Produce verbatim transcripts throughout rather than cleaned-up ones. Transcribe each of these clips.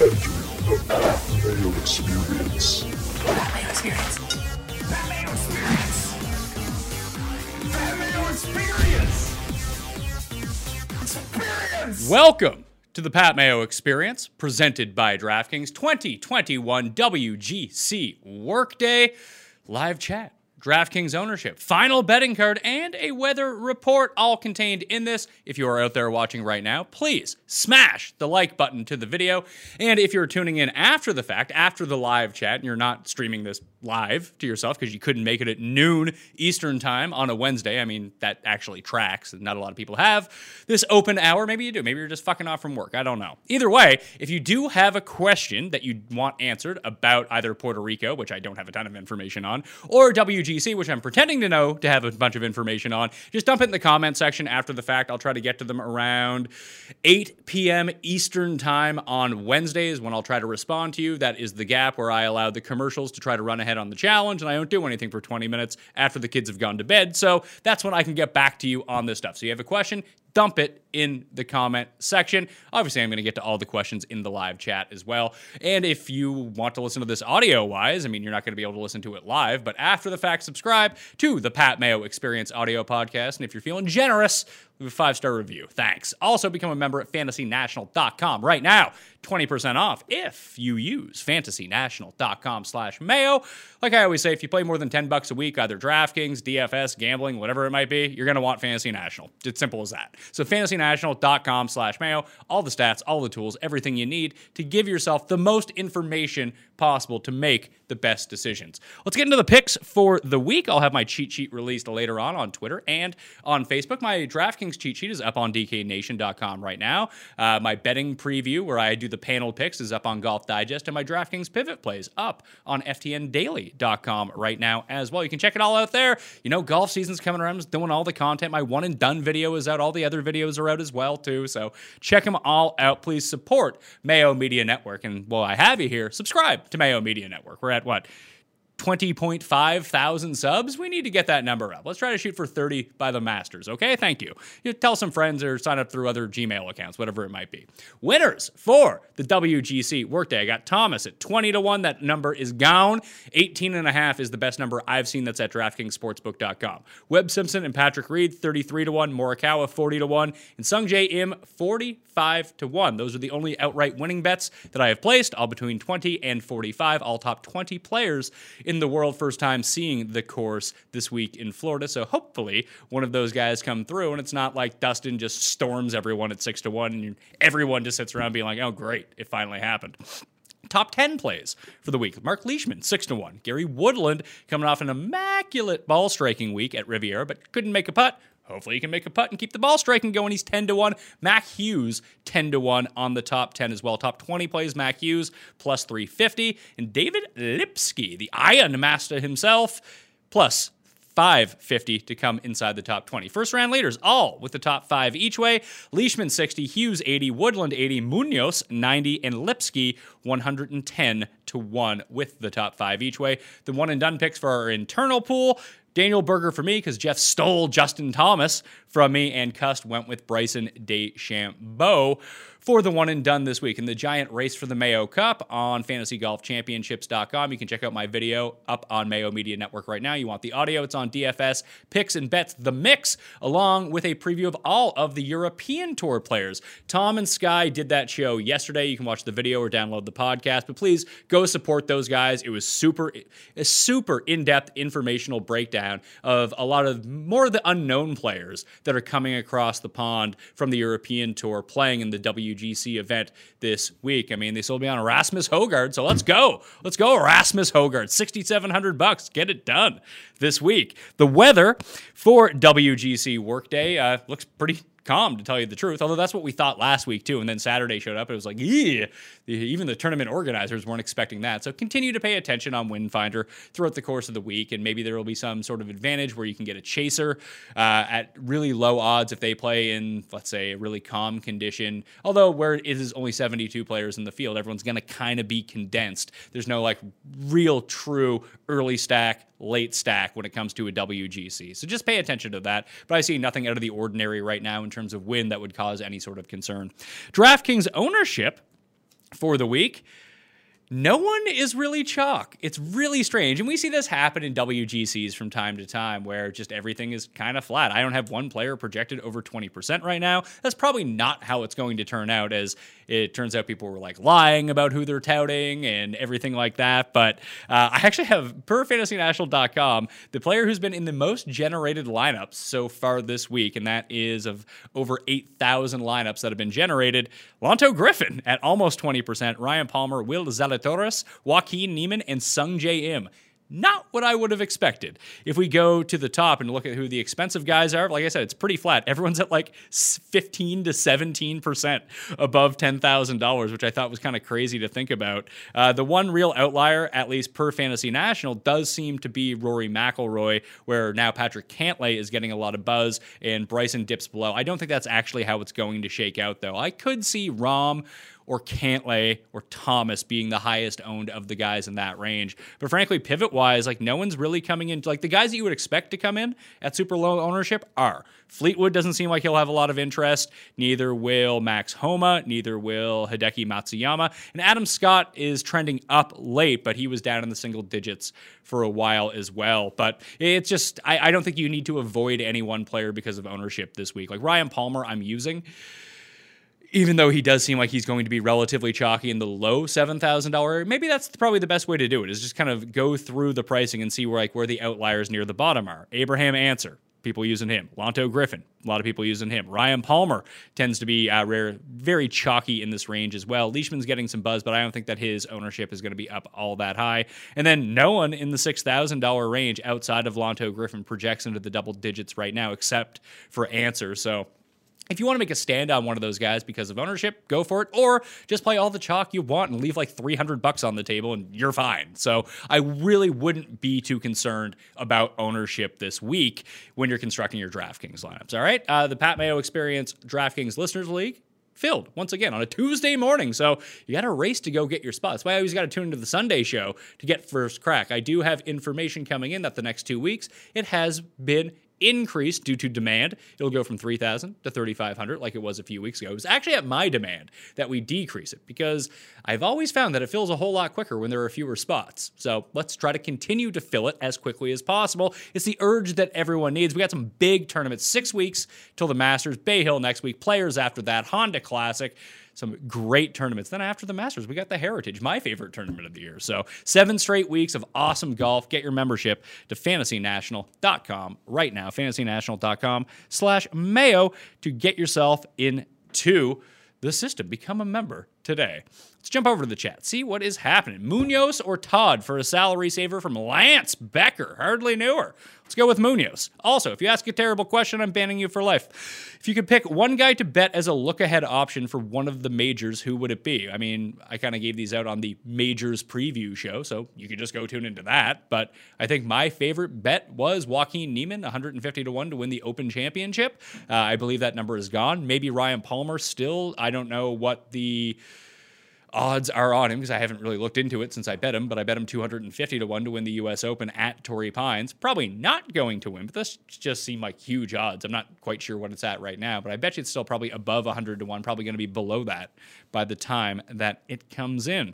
entering the Mayo experience. The Mayo experience. The Mayo experience. The Mayo experience. Experience. Welcome to the Pat Mayo Experience, presented by DraftKings. twenty twenty-one W G C Workday live chat, DraftKings ownership, final betting card, and a weather report all contained in this. If you are out there watching right now, please smash the like button to the video. And if you're tuning in after the fact, after the live chat, and you're not streaming this live to yourself because you couldn't make it at noon Eastern time on a Wednesday, I mean, that actually tracks. Not a lot of people have this open hour. Maybe you do. Maybe you're just fucking off from work. I don't know. Either way, if you do have a question that you want answered about either Puerto Rico, which I don't have a ton of information on, or W G C, which I'm pretending to know to have a bunch of information on, just dump it in the comment section after the fact. I'll try to get to them around eight p.m. Eastern time on Wednesdays when I'll try to respond to you. That is the gap where I allow the commercials to try to run ahead on the challenge, and I don't do anything for twenty minutes after the kids have gone to bed, so that's when I can get back to you on this stuff. So you have a question, dump it in the comment section. Obviously, I'm going to get to all the questions in the live chat as well. And if you want to listen to this audio-wise, I mean, you're not going to be able to listen to it live, but after the fact, subscribe to the Pat Mayo Experience audio podcast. And if you're feeling generous, leave a five-star review. Thanks. Also, become a member at fantasy national dot com right now. twenty percent off if you use fantasy national dot com slash mayo. Like I always say, if you play more than ten bucks a week, either DraftKings, D F S, gambling, whatever it might be, you're going to want Fantasy National. It's simple as that. So fantasy national dot com slash mayo, all the stats, all the tools, everything you need to give yourself the most information possible to make the best decisions. Let's get into the picks for the week. I'll have my cheat sheet released later on on Twitter and on Facebook. My DraftKings cheat sheet is up on d k nation dot com right now. Uh, my betting preview, where I do the panel picks, is up on Golf Digest, and my DraftKings pivot plays up on f t n daily dot com right now as well. You can check it all out there. You know, golf season's coming around. I'm doing all the content. My one and done video is out. All the other videos are out as well too. So check them all out. Please support Mayo Media Network. And while I have you here, subscribe to Mayo Media Network. We're at what? twenty point five thousand subs. We need to get that number up. Let's try to shoot for thirty by the Masters, okay? Thank you. You tell some friends or sign up through other Gmail accounts, whatever it might be. Winners for the W G C Workday. I got Thomas at twenty to one. That number is gone. eighteen and a half is the best number I've seen. That's at DraftKings Sportsbook dot com. Webb Simpson and Patrick Reed, thirty-three to one. Morikawa, forty to one. And Sungjae Im, forty-five to one. Those are the only outright winning bets that I have placed, all between twenty and forty-five, all top twenty players in the world, first time seeing the course this week in Florida. So hopefully one of those guys come through and it's not like Dustin just storms everyone at six to one and everyone just sits around being like, oh, great, it finally happened. Top ten plays for the week. Mark Leishman, six to one. Gary Woodland coming off an immaculate ball striking week at Riviera, but couldn't make a putt. Hopefully he can make a putt and keep the ball striking going. He's ten to one. Mac Hughes, ten to one on the top ten as well. Top twenty plays, Mac Hughes, plus three fifty. And David Lipsky, the Iron Master himself, plus five fifty to come inside the top twenty. First round leaders, all with the top five each way. Leishman sixty, Hughes eighty, Woodland eighty, Munoz ninety, and Lipsky one hundred ten to one with the top five each way. The one and done picks for our internal pool. Daniel Berger for me, because Jeff stole Justin Thomas from me, and Cust went with Bryson DeChambeau for the one and done this week. In the giant race for the Mayo Cup on fantasy golf championships dot com. You can check out my video up on Mayo Media Network right now. You want the audio, it's on D F S, Picks and Bets, The Mix, along with a preview of all of the European Tour players. Tom and Sky did that show yesterday. You can watch the video or download the podcast, but please go support those guys. It was super, a super in-depth informational breakdown of a lot of more of the unknown players that are coming across the pond from the European Tour playing in the W G C event this week. I mean, they sold me on Rasmus Højgaard, so let's go. Let's go Rasmus Højgaard, sixty-seven hundred bucks. Get it done this week. The weather for W G C Workday uh, looks pretty calm, to tell you the truth, although that's what we thought last week too, and then Saturday showed up, it was like, yeah, even the tournament organizers weren't expecting that. So continue to pay attention on WindFinder throughout the course of the week, and maybe there will be some sort of advantage where you can get a chaser uh, at really low odds if they play in, let's say, a really calm condition, although where it is only seventy-two players in the field, everyone's going to kind of be condensed. There's no like real true early stack, late stack when it comes to a W G C. So just pay attention to that. But I see nothing out of the ordinary right now in terms of wind that would cause any sort of concern. DraftKings ownership for the week. No one is really chalk. It's really strange. And we see this happen in W G Cs from time to time where just everything is kind of flat. I don't have one player projected over twenty percent right now. That's probably not how it's going to turn out, as it turns out people were like lying about who they're touting and everything like that. But uh, I actually have, per fantasy national dot com, the player who's been in the most generated lineups so far this week, and that is of over eight thousand lineups that have been generated. Lonto Griffin at almost twenty percent. Ryan Palmer, Will Zalatoris, Torres, Joaquin Niemann, and Sung J M. Not what I would have expected. If we go to the top and look at who the expensive guys are, like I said, it's pretty flat. Everyone's at like fifteen to seventeen percent above ten thousand dollars, which I thought was kind of crazy to think about. Uh, the one real outlier, at least per Fantasy National, does seem to be Rory McIlroy, where now Patrick Cantlay is getting a lot of buzz and Bryson dips below. I don't think that's actually how it's going to shake out, though. I could see Rahm or Cantlay or Thomas being the highest owned of the guys in that range. But frankly, pivot-wise, like no one's really coming in. Like the guys that you would expect to come in at super low ownership are. Fleetwood doesn't seem like he'll have a lot of interest. Neither will Max Homa. Neither will Hideki Matsuyama. And Adam Scott is trending up late, but he was down in the single digits for a while as well. But it's just, I, I don't think you need to avoid any one player because of ownership this week. Like Ryan Palmer, I'm using, even though he does seem like he's going to be relatively chalky in the low seven thousand dollars area. Maybe that's probably the best way to do it, is just kind of go through the pricing and see where like where the outliers near the bottom are. Abraham Answer, people using him. Lonto Griffin, a lot of people using him. Ryan Palmer tends to be uh, rare, very chalky in this range as well. Leishman's getting some buzz, but I don't think that his ownership is going to be up all that high. And then no one in the six thousand dollars range outside of Lonto Griffin projects into the double digits right now, except for Answer. So if you want to make a stand on one of those guys because of ownership, go for it, or just play all the chalk you want and leave like three hundred bucks on the table and you're fine. So I really wouldn't be too concerned about ownership this week when you're constructing your DraftKings lineups. All right. Uh, the Pat Mayo Experience DraftKings Listeners League filled once again on a Tuesday morning. So you got a race to go get your spot. That's why I always got to tune into the Sunday show to get first crack. I do have information coming in that the next two weeks, it has been increase due to demand. It'll go from three thousand to thirty-five hundred like it was a few weeks ago. It was actually at my demand that we decrease it, because I've always found that it fills a whole lot quicker when there are fewer spots. So let's try to continue to fill it as quickly as possible. It's the urge that everyone needs. We got some big tournaments, six weeks till the Masters, Bay Hill next week, Players after that, Honda Classic. Some great tournaments. Then after the Masters, we got the Heritage, my favorite tournament of the year. So seven straight weeks of awesome golf. Get your membership to fantasy national dot com right now. fantasy national dot com slash Mayo to get yourself into the system. Become a member today. Let's jump over to the chat. See what is happening. Munoz or Todd for a salary saver from Lance Becker. Hardly knew her. Let's go with Munoz. Also, if you ask a terrible question, I'm banning you for life. If you could pick one guy to bet as a look-ahead option for one of the majors, who would it be? I mean, I kind of gave these out on the majors preview show, so you could just go tune into that. But I think my favorite bet was Joaquin Niemann, one hundred fifty to one to win the Open Championship. Uh, I believe that number is gone. Maybe Ryan Palmer still. I don't know what the odds are on him because I haven't really looked into it since I bet him, but I bet him two hundred fifty to one to win the U S Open at Torrey Pines. Probably not going to win, but this just seemed like huge odds. I'm not quite sure what it's at right now, but I bet you it's still probably above one hundred to one, probably going to be below that by the time that it comes in.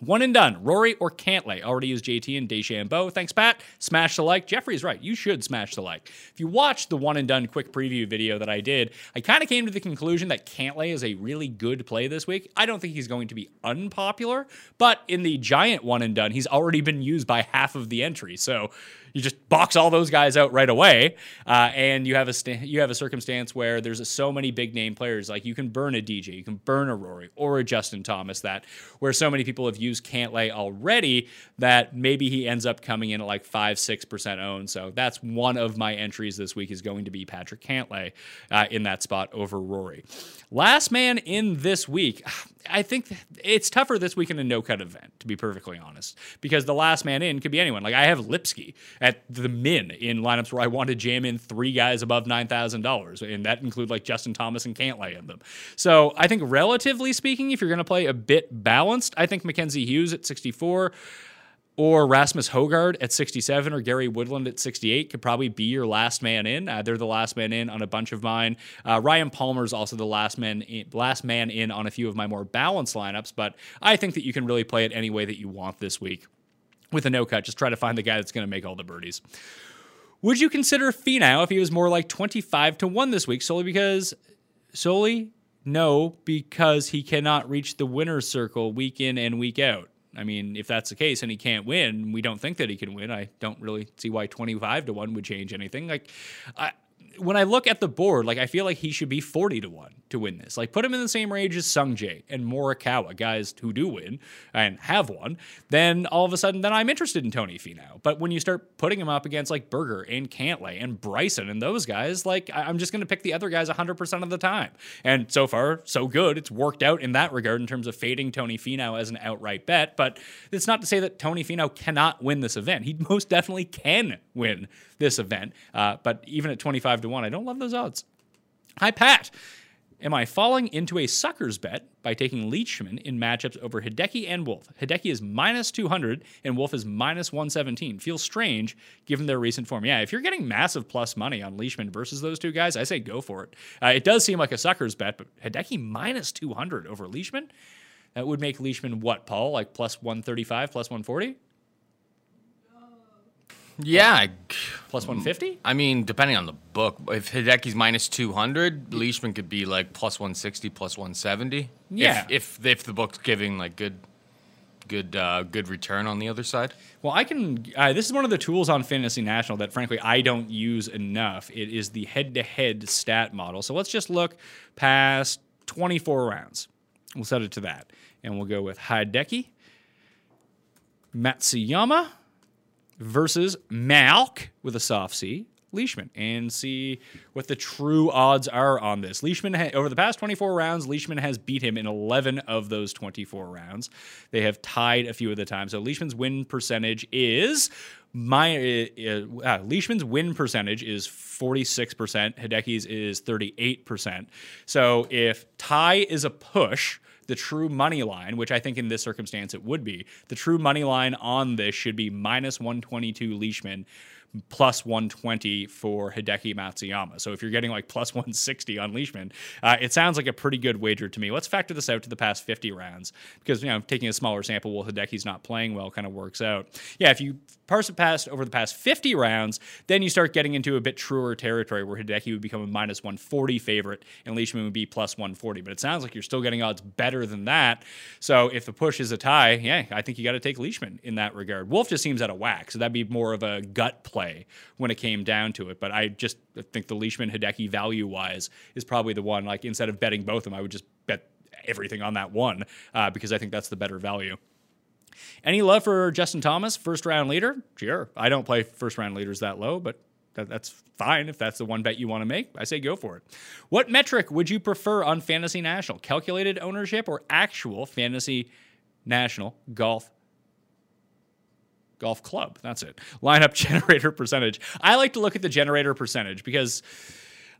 One and done. Rory or Cantlay. Already used J T and DeChambeau. Thanks, Pat. Smash the like. Jeffrey's right. You should smash the like. If you watched the one and done quick preview video that I did, I kind of came to the conclusion that Cantlay is a really good play this week. I don't think he's going to be unpopular, but in the giant one and done, he's already been used by half of the entry. So you just box all those guys out right away, uh, and you have a st- you have a circumstance where there's a, so many big name players. Like you can burn a D J, you can burn a Rory or a Justin Thomas. That where so many people have used Cantlay already that maybe he ends up coming in at like five six percent owned. So that's one of my entries this week is going to be Patrick Cantlay uh, in that spot over Rory. Last man in this week. I think it's tougher this week in a no-cut event, to be perfectly honest, because the last man in could be anyone. Like I have Lipsky at the min in lineups where I want to jam in three guys above nine thousand dollars, and that include like Justin Thomas and Cantlay in them. So I think relatively speaking, if you're going to play a bit balanced, I think Mackenzie Hughes at sixty-four or Rasmus Højgaard at sixty-seven or Gary Woodland at sixty-eight could probably be your last man in. Uh, they're the last man in on a bunch of mine. Uh, Ryan Palmer is also the last man, in, last man in on a few of my more balanced lineups, but I think that you can really play it any way that you want this week with a no cut. Just try to find the guy that's going to make all the birdies. Would you consider Finau if he was more like twenty-five to one this week solely because solely? No, because he cannot reach the winner's circle week in and week out. I mean, if that's the case and he can't win, we don't think that he can win. I don't really see why twenty-five to one would change anything. Like, I, when I look at the board, like I feel like he should be forty to one to win this. Like, put him in the same range as Sungjae and Morikawa, guys who do win and have won. Then all of a sudden, then I'm interested in Tony Finau. But when you start putting him up against like Berger and Cantlay and Bryson and those guys, like I'm just going to pick the other guys one hundred percent of the time. And so far, so good. It's worked out in that regard in terms of fading Tony Finau as an outright bet. But it's not to say that Tony Finau cannot win this event. He most definitely can win this event. Uh, but even at twenty-five to one, I don't love those odds. Hi, Pat. Am I falling into a sucker's bet by taking Leishman in matchups over Hideki and Wolf? Hideki is minus two hundred and Wolf is minus one seventeen. Feels strange given their recent form. Yeah, if you're getting massive plus money on Leishman versus those two guys, I say go for it. Uh, it does seem like a sucker's bet, but Hideki minus two hundred over Leishman? That would make Leishman what, Paul? Like plus one thirty-five, plus one forty? Yeah. plus one fifty? I mean, depending on the book. If Hideki's minus two hundred, Leishman could be like plus one sixty, plus one seventy. Yeah. If, if if the book's giving like good good uh, good return on the other side. Well, I can uh, this is one of the tools on Fantasy National that frankly I don't use enough. It is the head-to-head stat model. So let's just look past twenty-four rounds. We'll set it to that. And we'll go with Hideki, Matsuyama, versus Malk with a soft C, Leishman, and see what the true odds are on this. Leishman, ha- over the past twenty-four rounds, Leishman has beat him in eleven of those twenty-four rounds. They have tied a few of the time. So Leishman's win percentage is my uh, uh, Leishman's win percentage is forty-six percent. Hideki's is thirty-eight percent. So if tie is a push, the true money line, which I think in this circumstance it would be, the true money line on this should be minus one twenty-two Leishman, plus one twenty for Hideki Matsuyama. So if you're getting like plus one sixty on Leishman, uh, it sounds like a pretty good wager to me. Let's factor this out to the past fifty rounds because, you know, taking a smaller sample while Hideki's not playing well kind of works out. Yeah, if you parse it past over the past fifty rounds, then you start getting into a bit truer territory where Hideki would become a minus one forty favorite and Leishman would be plus one forty. But it sounds like you're still getting odds better than that. So if the push is a tie, yeah, I think you got to take Leishman in that regard. Wolf just seems out of whack, so that'd be more of a gut play when it came down to it. But I just think the Leishman Hideki value wise is probably the one, like instead of betting both of them, I would just bet everything on that one uh, because I think that's the better value. Any love for Justin Thomas, first round leader? Sure. I don't play first round leaders that low, but that, that's fine. If that's the one bet you want to make, I say go for it. What metric would you prefer on Fantasy National? Calculated ownership or actual Fantasy National golf golf club? That's it. Lineup generator percentage. I like to look at the generator percentage because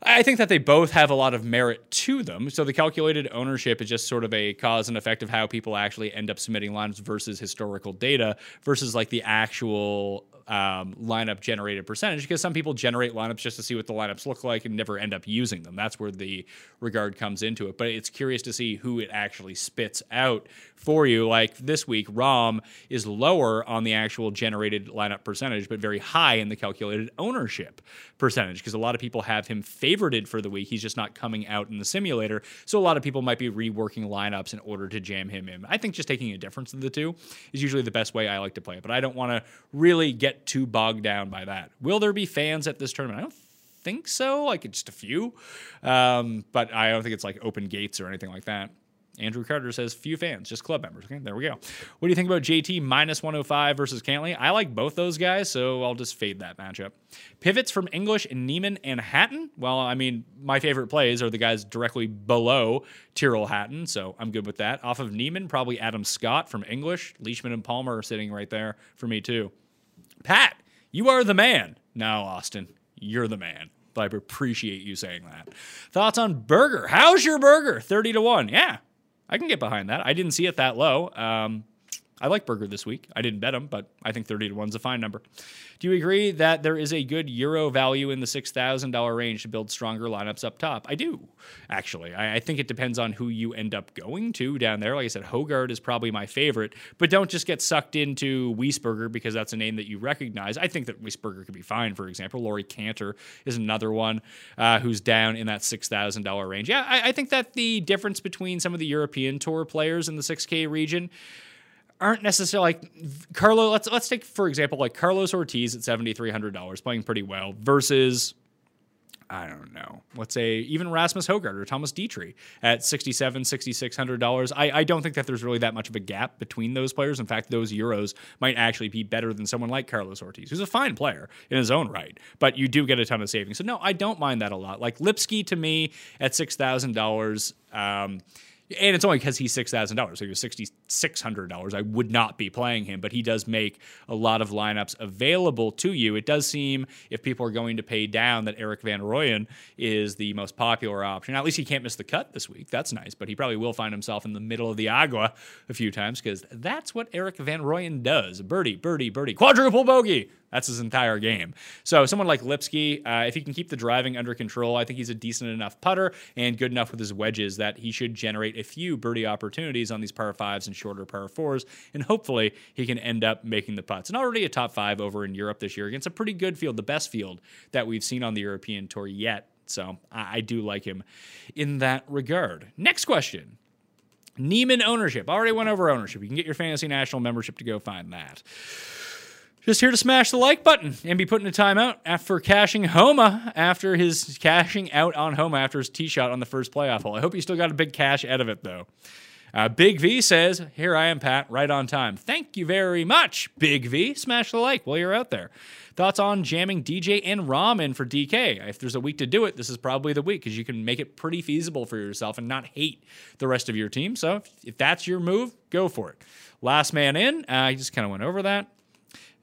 I think that they both have a lot of merit to them. So the calculated ownership is just sort of a cause and effect of how people actually end up submitting lineups versus historical data versus like the actual um, lineup generated percentage, because some people generate lineups just to see what the lineups look like and never end up using them. That's where the regard comes into it. But it's curious to see who it actually spits out for you. Like this week, Rahm is lower on the actual generated lineup percentage, but very high in the calculated ownership percentage because a lot of people have him favorited for the week. He's just not coming out in the simulator. So a lot of people might be reworking lineups in order to jam him in. I think just taking a difference of the two is usually the best way I like to play it, but I don't want to really get too bogged down by that. Will there be fans at this tournament? I don't think so. Like, just a few. Um, but I don't think it's like open gates or anything like that. Andrew Carter says, few fans, just club members. Okay, there we go. What do you think about J T minus one oh five versus Cantlay? I like both those guys, so I'll just fade that matchup. Pivots from English, Neiman, and Hatton? Well, I mean, my favorite plays are the guys directly below Tyrrell Hatton, so I'm good with that. Off of Neiman, probably Adam Scott from English. Leishman and Palmer are sitting right there for me, too. Pat, you are the man. No, Austin, you're the man. I appreciate you saying that. Thoughts on Berger? How's your Berger? thirty to one. Yeah, I can get behind that. I didn't see it that low. Um, I like Berger this week. I didn't bet him, but I think thirty to one is a fine number. Do you agree that there is a good euro value in the six thousand dollars range to build stronger lineups up top? I do, actually. I, I think it depends on who you end up going to down there. Like I said, Højgaard is probably my favorite, but don't just get sucked into Wiesberger because that's a name that you recognize. I think that Wiesberger could be fine, for example. Laurie Cantor is another one uh, who's down in that six thousand dollars range. Yeah, I, I think that the difference between some of the European Tour players in the six K region aren't necessarily like Carlo. Let's let's take, for example, like Carlos Ortiz at seven thousand three hundred dollars playing pretty well versus, I don't know, let's say even Rasmus Højgaard or Thomas Dietrich at six thousand seven hundred dollars, six thousand six hundred dollars. I, I don't think that there's really that much of a gap between those players. In fact, those Euros might actually be better than someone like Carlos Ortiz, who's a fine player in his own right, but you do get a ton of savings. So no, I don't mind that a lot. Like Lipsky to me at six thousand dollars, um, and it's only because he's six thousand dollars. So he was six thousand six hundred dollars. I would not be playing him, but he does make a lot of lineups available to you. It does seem, if people are going to pay down, that Erik van Rooyen is the most popular option. At least he can't miss the cut this week. That's nice, but he probably will find himself in the middle of the agua a few times because that's what Erik van Rooyen does. Birdie, birdie, birdie, quadruple bogey. That's his entire game. So someone like Lipsky, uh, if he can keep the driving under control, I think he's a decent enough putter and good enough with his wedges that he should generate a few birdie opportunities on these par fives and shorter par fours, and hopefully he can end up making the putts. And already a top five over in Europe this year against a pretty good field, the best field that we've seen on the European Tour yet. So I, I do like him in that regard. Next question. Neiman ownership. Already went over ownership. You can get your Fantasy National membership to go find that. Just here to smash the like button and be put in a timeout after cashing Homa after his cashing out on Homa after his tee shot on the first playoff hole. I hope you still got a big cash out of it, though. Uh, Big V says, here I am, Pat, right on time. Thank you very much, Big V. Smash the like while you're out there. Thoughts on jamming D J and Rahm in for D K? If there's a week to do it, this is probably the week because you can make it pretty feasible for yourself and not hate the rest of your team. So if, if that's your move, go for it. Last man in. I uh, just kind of went over that.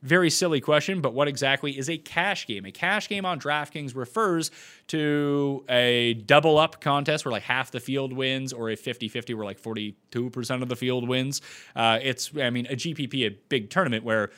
Very silly question, but what exactly is a cash game? A cash game on DraftKings refers to a double-up contest where like half the field wins, or a fifty-fifty where like forty-two percent of the field wins. Uh, it's, I mean, a G P P, a big tournament where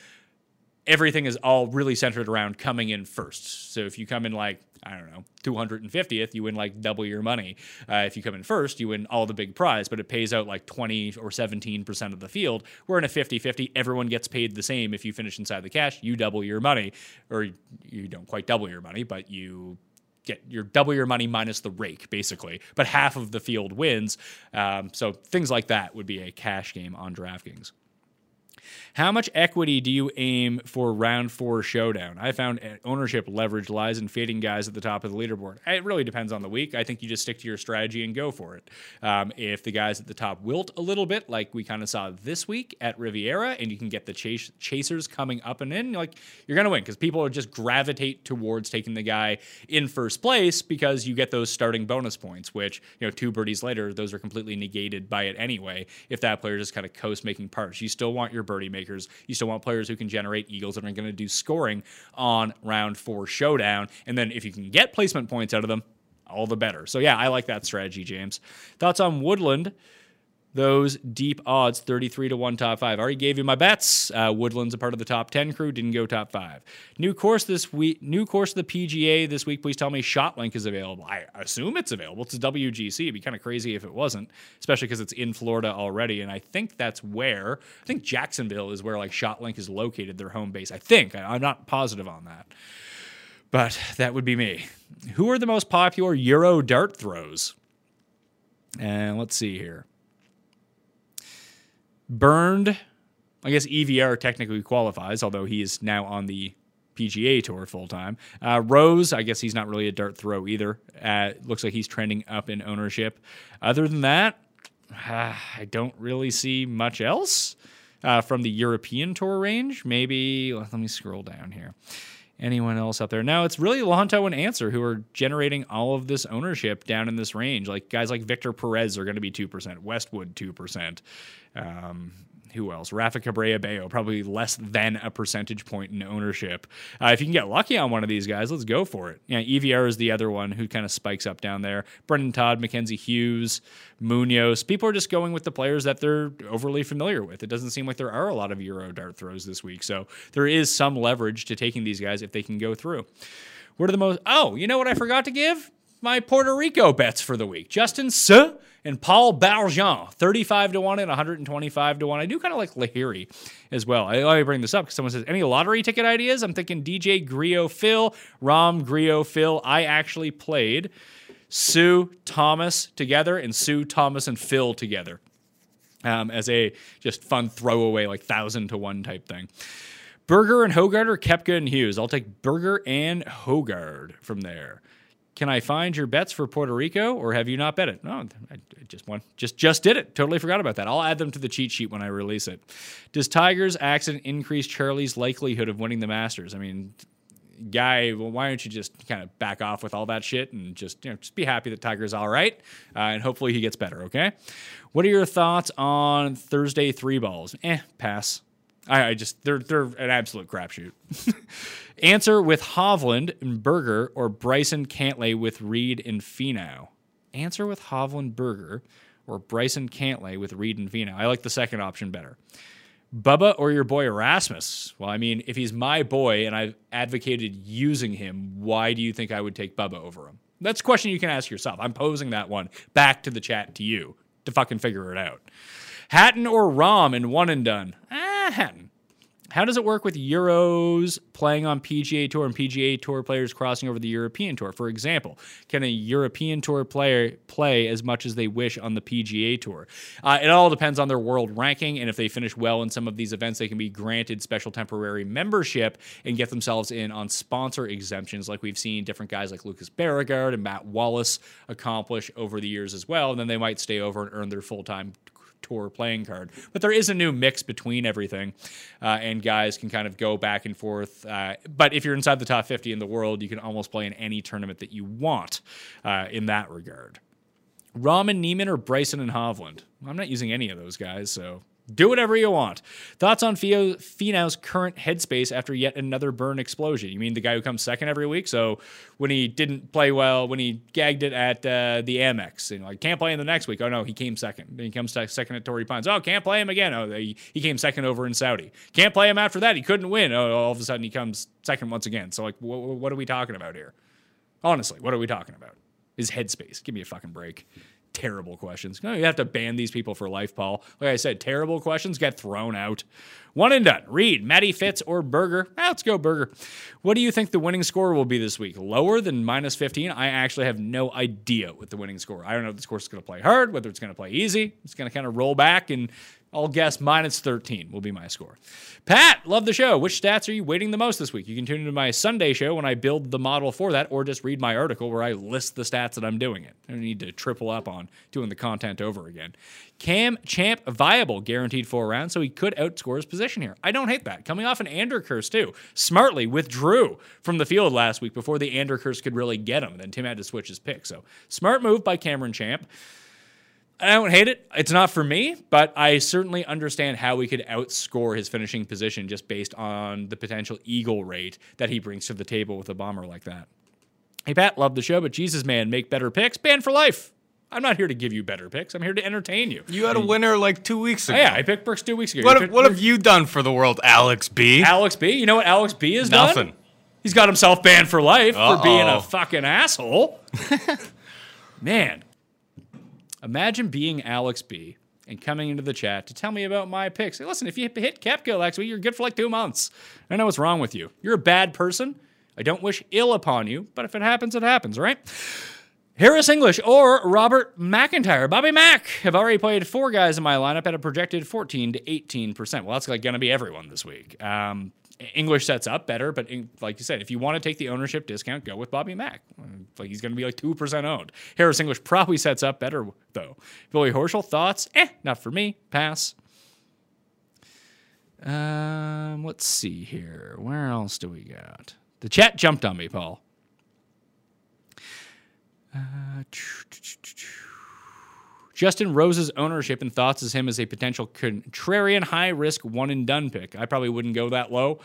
everything is all really centered around coming in first. So if you come in like, I don't know, two hundred fiftieth, you win like double your money. Uh, if you come in first, you win all the big prize, but it pays out like twenty or seventeen percent of the field. We're in a fifty-fifty. Everyone gets paid the same. If you finish inside the cash, you double your money, or you don't quite double your money, but you get your double your money minus the rake, basically, but half of the field wins. Um, so things like that would be a cash game on DraftKings. How much equity do you aim for round four showdown? I found ownership leverage lies in fading guys at the top of the leaderboard. It really depends on the week. I think you just stick to your strategy and go for it. Um, if the guys at the top wilt a little bit, like we kind of saw this week at Riviera, and you can get the chase- chasers coming up and in, like you're going to win because people will just gravitate towards taking the guy in first place because you get those starting bonus points, which, you know, two birdies later, those are completely negated by it anyway. If that player just kind of coast making pars, you still want your bird makers. You still want players who can generate eagles and are going to do scoring on round four showdown. And then if you can get placement points out of them, all the better. So yeah, I like that strategy, James. Thoughts on Woodland? Those deep odds, thirty-three to one top five. I already gave you my bets. Uh, Woodland's a part of the top ten crew. Didn't go top five. New course this week. New course of the P G A this week. Please tell me ShotLink is available. I assume it's available. It's a W G C. It'd be kind of crazy if it wasn't, especially because it's in Florida already. And I think that's where, I think Jacksonville is where like ShotLink is located, their home base. I think. I, I'm not positive on that. But that would be me. Who are the most popular Euro dart throws? And let's see here. Burned, I guess E V R technically qualifies, although he is now on the P G A Tour full-time. Uh, Rose, I guess he's not really a dart throw either. Uh, looks like he's trending up in ownership. Other than that, uh, I don't really see much else uh, from the European Tour range. Maybe, let me scroll down here. Anyone else out there? No, it's really Lonto and Answer who are generating all of this ownership down in this range. Like guys like Victor Perez are going to be two percent, Westwood two percent. Um, who else? Rafa Cabrera-Bello, probably less than a percentage point in ownership. Uh, if you can get lucky on one of these guys, let's go for it. You know, E V R is the other one who kind of spikes up down there. Brendan Todd, Mackenzie Hughes, Munoz. People are just going with the players that they're overly familiar with. It doesn't seem like there are a lot of Euro dart throws this week, so there is some leverage to taking these guys if they can go through. What are the most... Oh, you know what I forgot to give? My Puerto Rico bets for the week. Justin Suh and Paul Barjon, thirty-five to one and one twenty-five to one. I do kind of like Lahiri as well. I only bring this up because someone says, any lottery ticket ideas? I'm thinking D J Griot Phil, Rahm Griot Phil. I actually played Suh Thomas together and Suh Thomas and Phil together um, as a just fun throwaway, like thousand to one type thing. Berger and Højgaard or Koepka and Hughes? I'll take Berger and Højgaard from there. Can I find your bets for Puerto Rico, or have you not bet it? No, I just won. Just just did it. Totally forgot about that. I'll add them to the cheat sheet when I release it. Does Tiger's accident increase Charlie's likelihood of winning the Masters? I mean, guy, well, why don't you just kind of back off with all that shit and just, you know, just be happy that Tiger's all right, uh, and hopefully he gets better, okay? What are your thoughts on Thursday three balls? Eh, pass. I just, they're they're an absolute crapshoot. Answer with Hovland and Berger or Bryson Cantlay with Reed and Finau. Answer with Hovland Berger or Bryson Cantlay with Reed and Finau. I like the second option better. Bubba or your boy Rasmus? Well, I mean, if he's my boy and I've advocated using him, why do you think I would take Bubba over him? That's a question you can ask yourself. I'm posing that one back to the chat to you to fucking figure it out. Hatton or Rahm in one and done? Ah, Hatton. How does it work with Euros playing on P G A Tour and P G A Tour players crossing over the European Tour? For example, can a European Tour player play as much as they wish on the P G A Tour? Uh, it all depends on their world ranking, and if they finish well in some of these events, they can be granted special temporary membership and get themselves in on sponsor exemptions, like we've seen different guys like Lucas Beauregard and Matt Wallace accomplish over the years as well, and then they might stay over and earn their full-time Tour playing card. But there is a new mix between everything, uh, and guys can kind of go back and forth. Uh, but if you're inside the top fifty in the world, you can almost play in any tournament that you want uh, in that regard. Rahm and Neiman or Bryson and Hovland? I'm not using any of those guys, so do whatever you want. Thoughts on Fio, Finau's current headspace after yet another burn explosion? You mean the guy who comes second every week? So when he didn't play well, when he gagged it at uh, the Amex, and like, can't play him the next week. Oh, no, he came second. Then he comes second at Torrey Pines. Oh, can't play him again. Oh, he, he came second over in Saudi. Can't play him after that. He couldn't win. Oh, all of a sudden he comes second once again. So, like, wh- what are we talking about here? Honestly, what are we talking about? His headspace. Give me a fucking break. Terrible questions. No, you have to ban these people for life, Paul. Like I said, terrible questions get thrown out. One and done. Reed, Matty Fitz, or Berger? Ah, let's go Berger. What do you think the winning score will be this week? Lower than minus fifteen? I actually have no idea what the winning score. I don't know if this course is going to play hard, whether it's going to play easy. It's going to kind of roll back, and I'll guess minus thirteen will be my score. Pat, love the show. Which stats are you waiting the most this week? You can tune into my Sunday show when I build the model for that, or just read my article where I list the stats that I'm doing it. I don't need to triple up on doing the content over again. Cam Champ viable, guaranteed four rounds, so he could outscore his position here. I don't hate that. Coming off an Ander curse, too. Smartly withdrew from the field last week before the Ander curse could really get him. Then Tim had to switch his pick. So smart move by Cameron Champ. I don't hate it. It's not for me, but I certainly understand how we could outscore his finishing position just based on the potential eagle rate that he brings to the table with a bomber like that. Hey, Pat, love the show, but Jesus, man, make better picks. Banned for life. I'm not here to give you better picks. I'm here to entertain you. You had a winner like two weeks ago. Oh, yeah, I picked Brooks two weeks ago. What, have, what have you done for the world, Alex B? Alex B? You know what Alex B has done? Nothing. He's got himself banned for life Uh-oh. for being a fucking asshole. Man. Imagine being Alex B and coming into the chat to tell me about my picks. Hey, listen, if you hit Koepka last week, you're good for like two months. I don't know what's wrong with you. You're a bad person. I don't wish ill upon you, but if it happens, it happens, right? Harris English or Robert McIntyre. Bobby Mack have already played four guys in my lineup at a projected fourteen to eighteen percent. Well, that's like going to be everyone this week. Um, English sets up better, but like you said, if you want to take the ownership discount, go with Bobby Mack. Like he's going to be like two percent owned. Harris English probably sets up better, though. Billy Horschel, thoughts? Eh, not for me. Pass. Um, let's see here. Where else do we got? The chat jumped on me, Paul. Uh, Justin Rose's ownership and thoughts as him as a potential contrarian, high-risk, one-and-done pick. I probably wouldn't go that low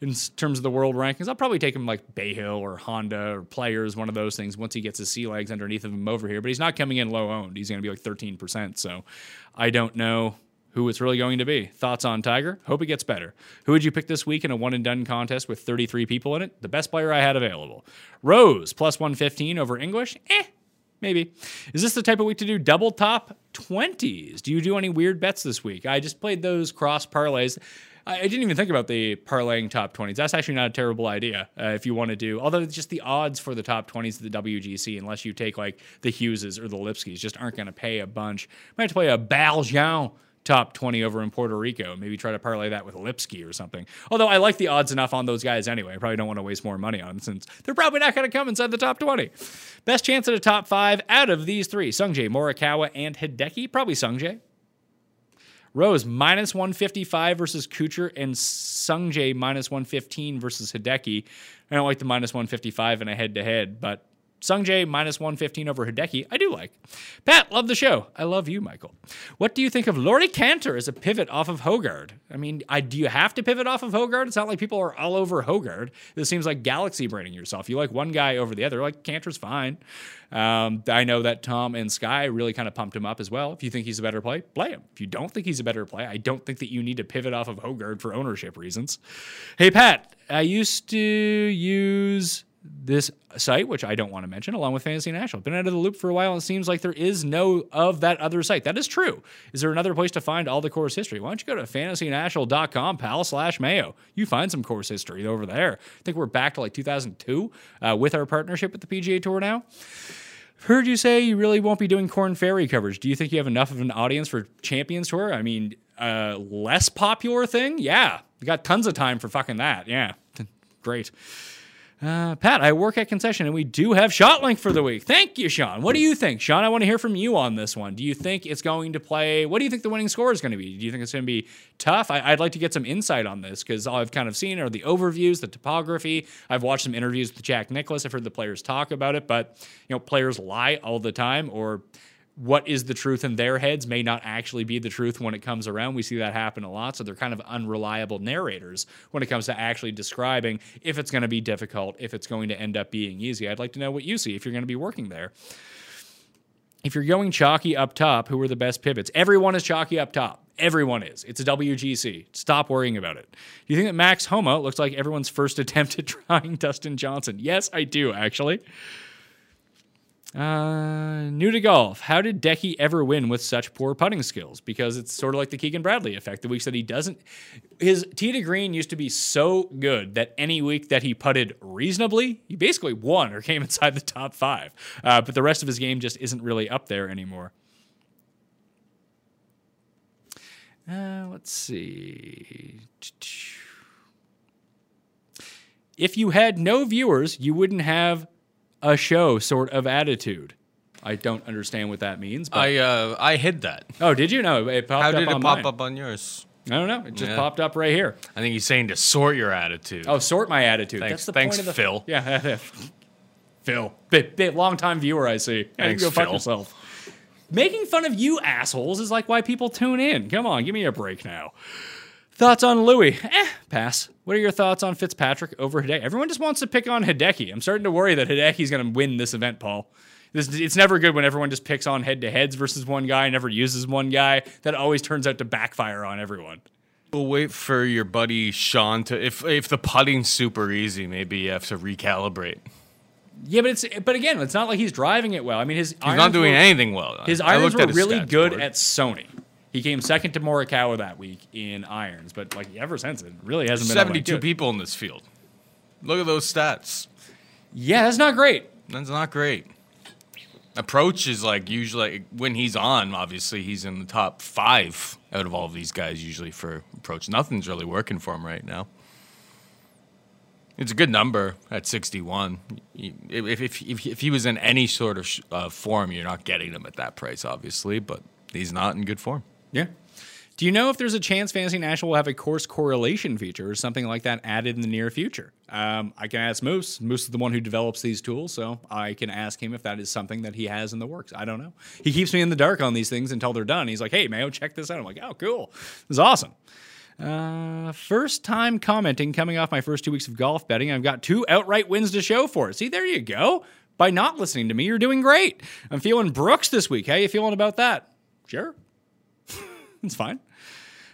in terms of the world rankings. I'll probably take him like Bay Hill or Honda or Players, one of those things, once he gets his sea legs underneath of him over here. But he's not coming in low-owned. He's going to be like thirteen percent, so I don't know who it's really going to be. Thoughts on Tiger? Hope it gets better. Who would you pick this week in a one-and-done contest with thirty-three people in it? The best player I had available. Rose, plus one fifteen over English? Eh, maybe. Is this the type of week to do double top twenties? Do you do any weird bets this week? I just played those cross parlays. I didn't even think about the parlaying top twenties. That's actually not a terrible idea uh, if you want to do. Although it's just the odds for the top twenties of the W G C, unless you take like the Hugheses or the Lipskys, just aren't going to pay a bunch. Might have to play a Baljean top twenty over in Puerto Rico. Maybe try to parlay that with Lipsky or something. Although I like the odds enough on those guys anyway. I probably don't want to waste more money on them since they're probably not going to come inside the top twenty. Best chance at a top five out of these three. Sungjae, Morikawa, and Hideki. Probably Sungjae. Rose, minus one fifty-five versus Kuchar, and Sungjae, minus one fifteen versus Hideki. I don't like the minus one fifty-five in a head-to-head, but Sungjae minus one fifteen over Hideki, I do like. Pat, love the show. I love you, Michael. What do you think of Laurie Cantor as a pivot off of Højgaard? I mean, I, do you have to pivot off of Højgaard? It's not like people are all over Højgaard. This seems like galaxy braining yourself. You like one guy over the other. Like, Cantor's fine. Um, I know that Tom and Sky really kind of pumped him up as well. If you think he's a better play, play him. If you don't think he's a better play, I don't think that you need to pivot off of Højgaard for ownership reasons. Hey, Pat, I used to use this site, which I don't want to mention, along with FantasyNational. Been out of the loop for a while, and it seems like there is no of that other site. That is true. Is there another place to find all the course history? Why don't you go to fantasynational.com, pal, slash Mayo. You find some course history over there. I think we're back to like two thousand two uh, with our partnership with the P G A Tour now. Heard you say you really won't be doing Corn Ferry coverage. Do you think you have enough of an audience for Champions Tour? I mean, uh, less popular thing? Yeah. We got tons of time for fucking that. Yeah. Great. Uh, Pat, I work at concession, and we do have ShotLink for the week. Thank you, Sean. What do you think? Sean, I want to hear from you on this one. Do you think it's going to play? What do you think the winning score is going to be? Do you think it's going to be tough? I, I'd like to get some insight on this, because all I've kind of seen are the overviews, the topography. I've watched some interviews with Jack Nicklaus. I've heard the players talk about it, but you know, players lie all the time, or what is the truth in their heads may not actually be the truth when it comes around. We see that happen a lot, so they're kind of unreliable narrators when it comes to actually describing if it's going to be difficult, if it's going to end up being easy. I'd like to know what you see if you're going to be working there. If you're going chalky up top, who are the best pivots? Everyone is chalky up top. Everyone is. It's a W G C. Stop worrying about it. Do you think that Max Homa looks like everyone's first attempt at trying Dustin Johnson? Yes, I do, actually. Uh, new to golf. How did Decky ever win with such poor putting skills? Because it's sort of like the Keegan Bradley effect. The weeks that he doesn't, his tee to green used to be so good that any week that he putted reasonably, he basically won or came inside the top five. Uh, but the rest of his game just isn't really up there anymore. Uh, let's see. If you had no viewers, you wouldn't have a show sort of attitude. I don't understand what that means. But I uh, I hid that. Oh, did you? No, it popped up on mine. How did it pop up on yours? I don't know. It just yeah. popped up right here. I think he's saying to sort your attitude. Oh, sort my attitude. Thanks, That's the thanks point of the Phil. F- yeah, Phil. Bit, bit, long-time viewer, I see. Thanks, you can go Phil. Fuck yourself. Making fun of you assholes is like why people tune in. Come on, give me a break now. Thoughts on Louis? Eh, pass. What are your thoughts on Fitzpatrick over Hideki? Everyone just wants to pick on Hideki. I'm starting to worry that Hideki's going to win this event, Paul. This, it's never good when everyone just picks on head-to-heads versus one guy, never uses one guy. That always turns out to backfire on everyone. We'll wait for your buddy Sean to... If if the putting's super easy, maybe you have to recalibrate. Yeah, but it's but again, it's not like he's driving it well. I mean, his He's irons not doing were, anything well. His irons were his really good board. At Sony. He came second to Morikawa that week in irons, but like ever since, it really hasn't been seventy-two people in this field. Look at those stats. Yeah, that's not great. That's not great. Approach is like usually when he's on, obviously, he's in the top five out of all of these guys usually for approach. Nothing's really working for him right now. It's a good number at sixty-one. If, if, if, if he was in any sort of uh, form, you're not getting him at that price, obviously, but he's not in good form. Yeah. Do you know if there's a chance Fantasy National will have a course correlation feature or something like that added in the near future? Um, I can ask Moose. Moose is the one who develops these tools, so I can ask him if that is something that he has in the works. I don't know. He keeps me in the dark on these things until they're done. He's like, hey, Mayo, check this out. I'm like, oh, cool. This is awesome. Uh, first time commenting coming off my first two weeks of golf betting. I've got two outright wins to show for it. See, there you go. By not listening to me, you're doing great. I'm feeling Brooks this week. How you feeling about that? Sure. It's fine.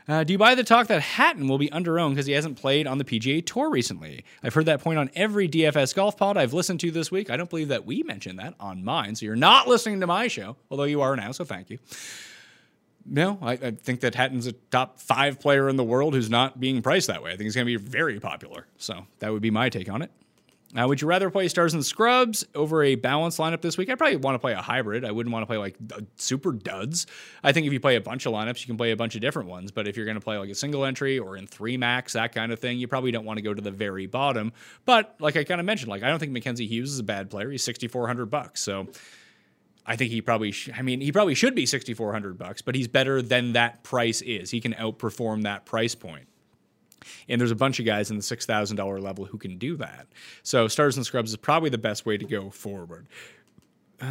Uh, do you buy the talk that Hatton will be under-owned because he hasn't played on the P G A Tour recently? I've heard that point on every D F S golf pod I've listened to this week. I don't believe that we mentioned that on mine, so you're not listening to my show, although you are now, so thank you. No, I, I think that Hatton's a top five player in the world who's not being priced that way. I think he's going to be very popular, so that would be my take on it. Uh, would you rather play Stars and Scrubs over a balanced lineup this week? I probably want to play a hybrid. I wouldn't want to play like super duds. I think if you play a bunch of lineups, you can play a bunch of different ones. But if you're going to play like a single entry or in three max, that kind of thing, you probably don't want to go to the very bottom. But like I kind of mentioned, like I don't think Mackenzie Hughes is a bad player. He's sixty-four hundred bucks. So I think he probably, sh- I mean, he probably should be sixty-four hundred bucks, but he's better than that price is. He can outperform that price point. And there's a bunch of guys in the six thousand dollars level who can do that. So Stars and Scrubs is probably the best way to go forward. Uh,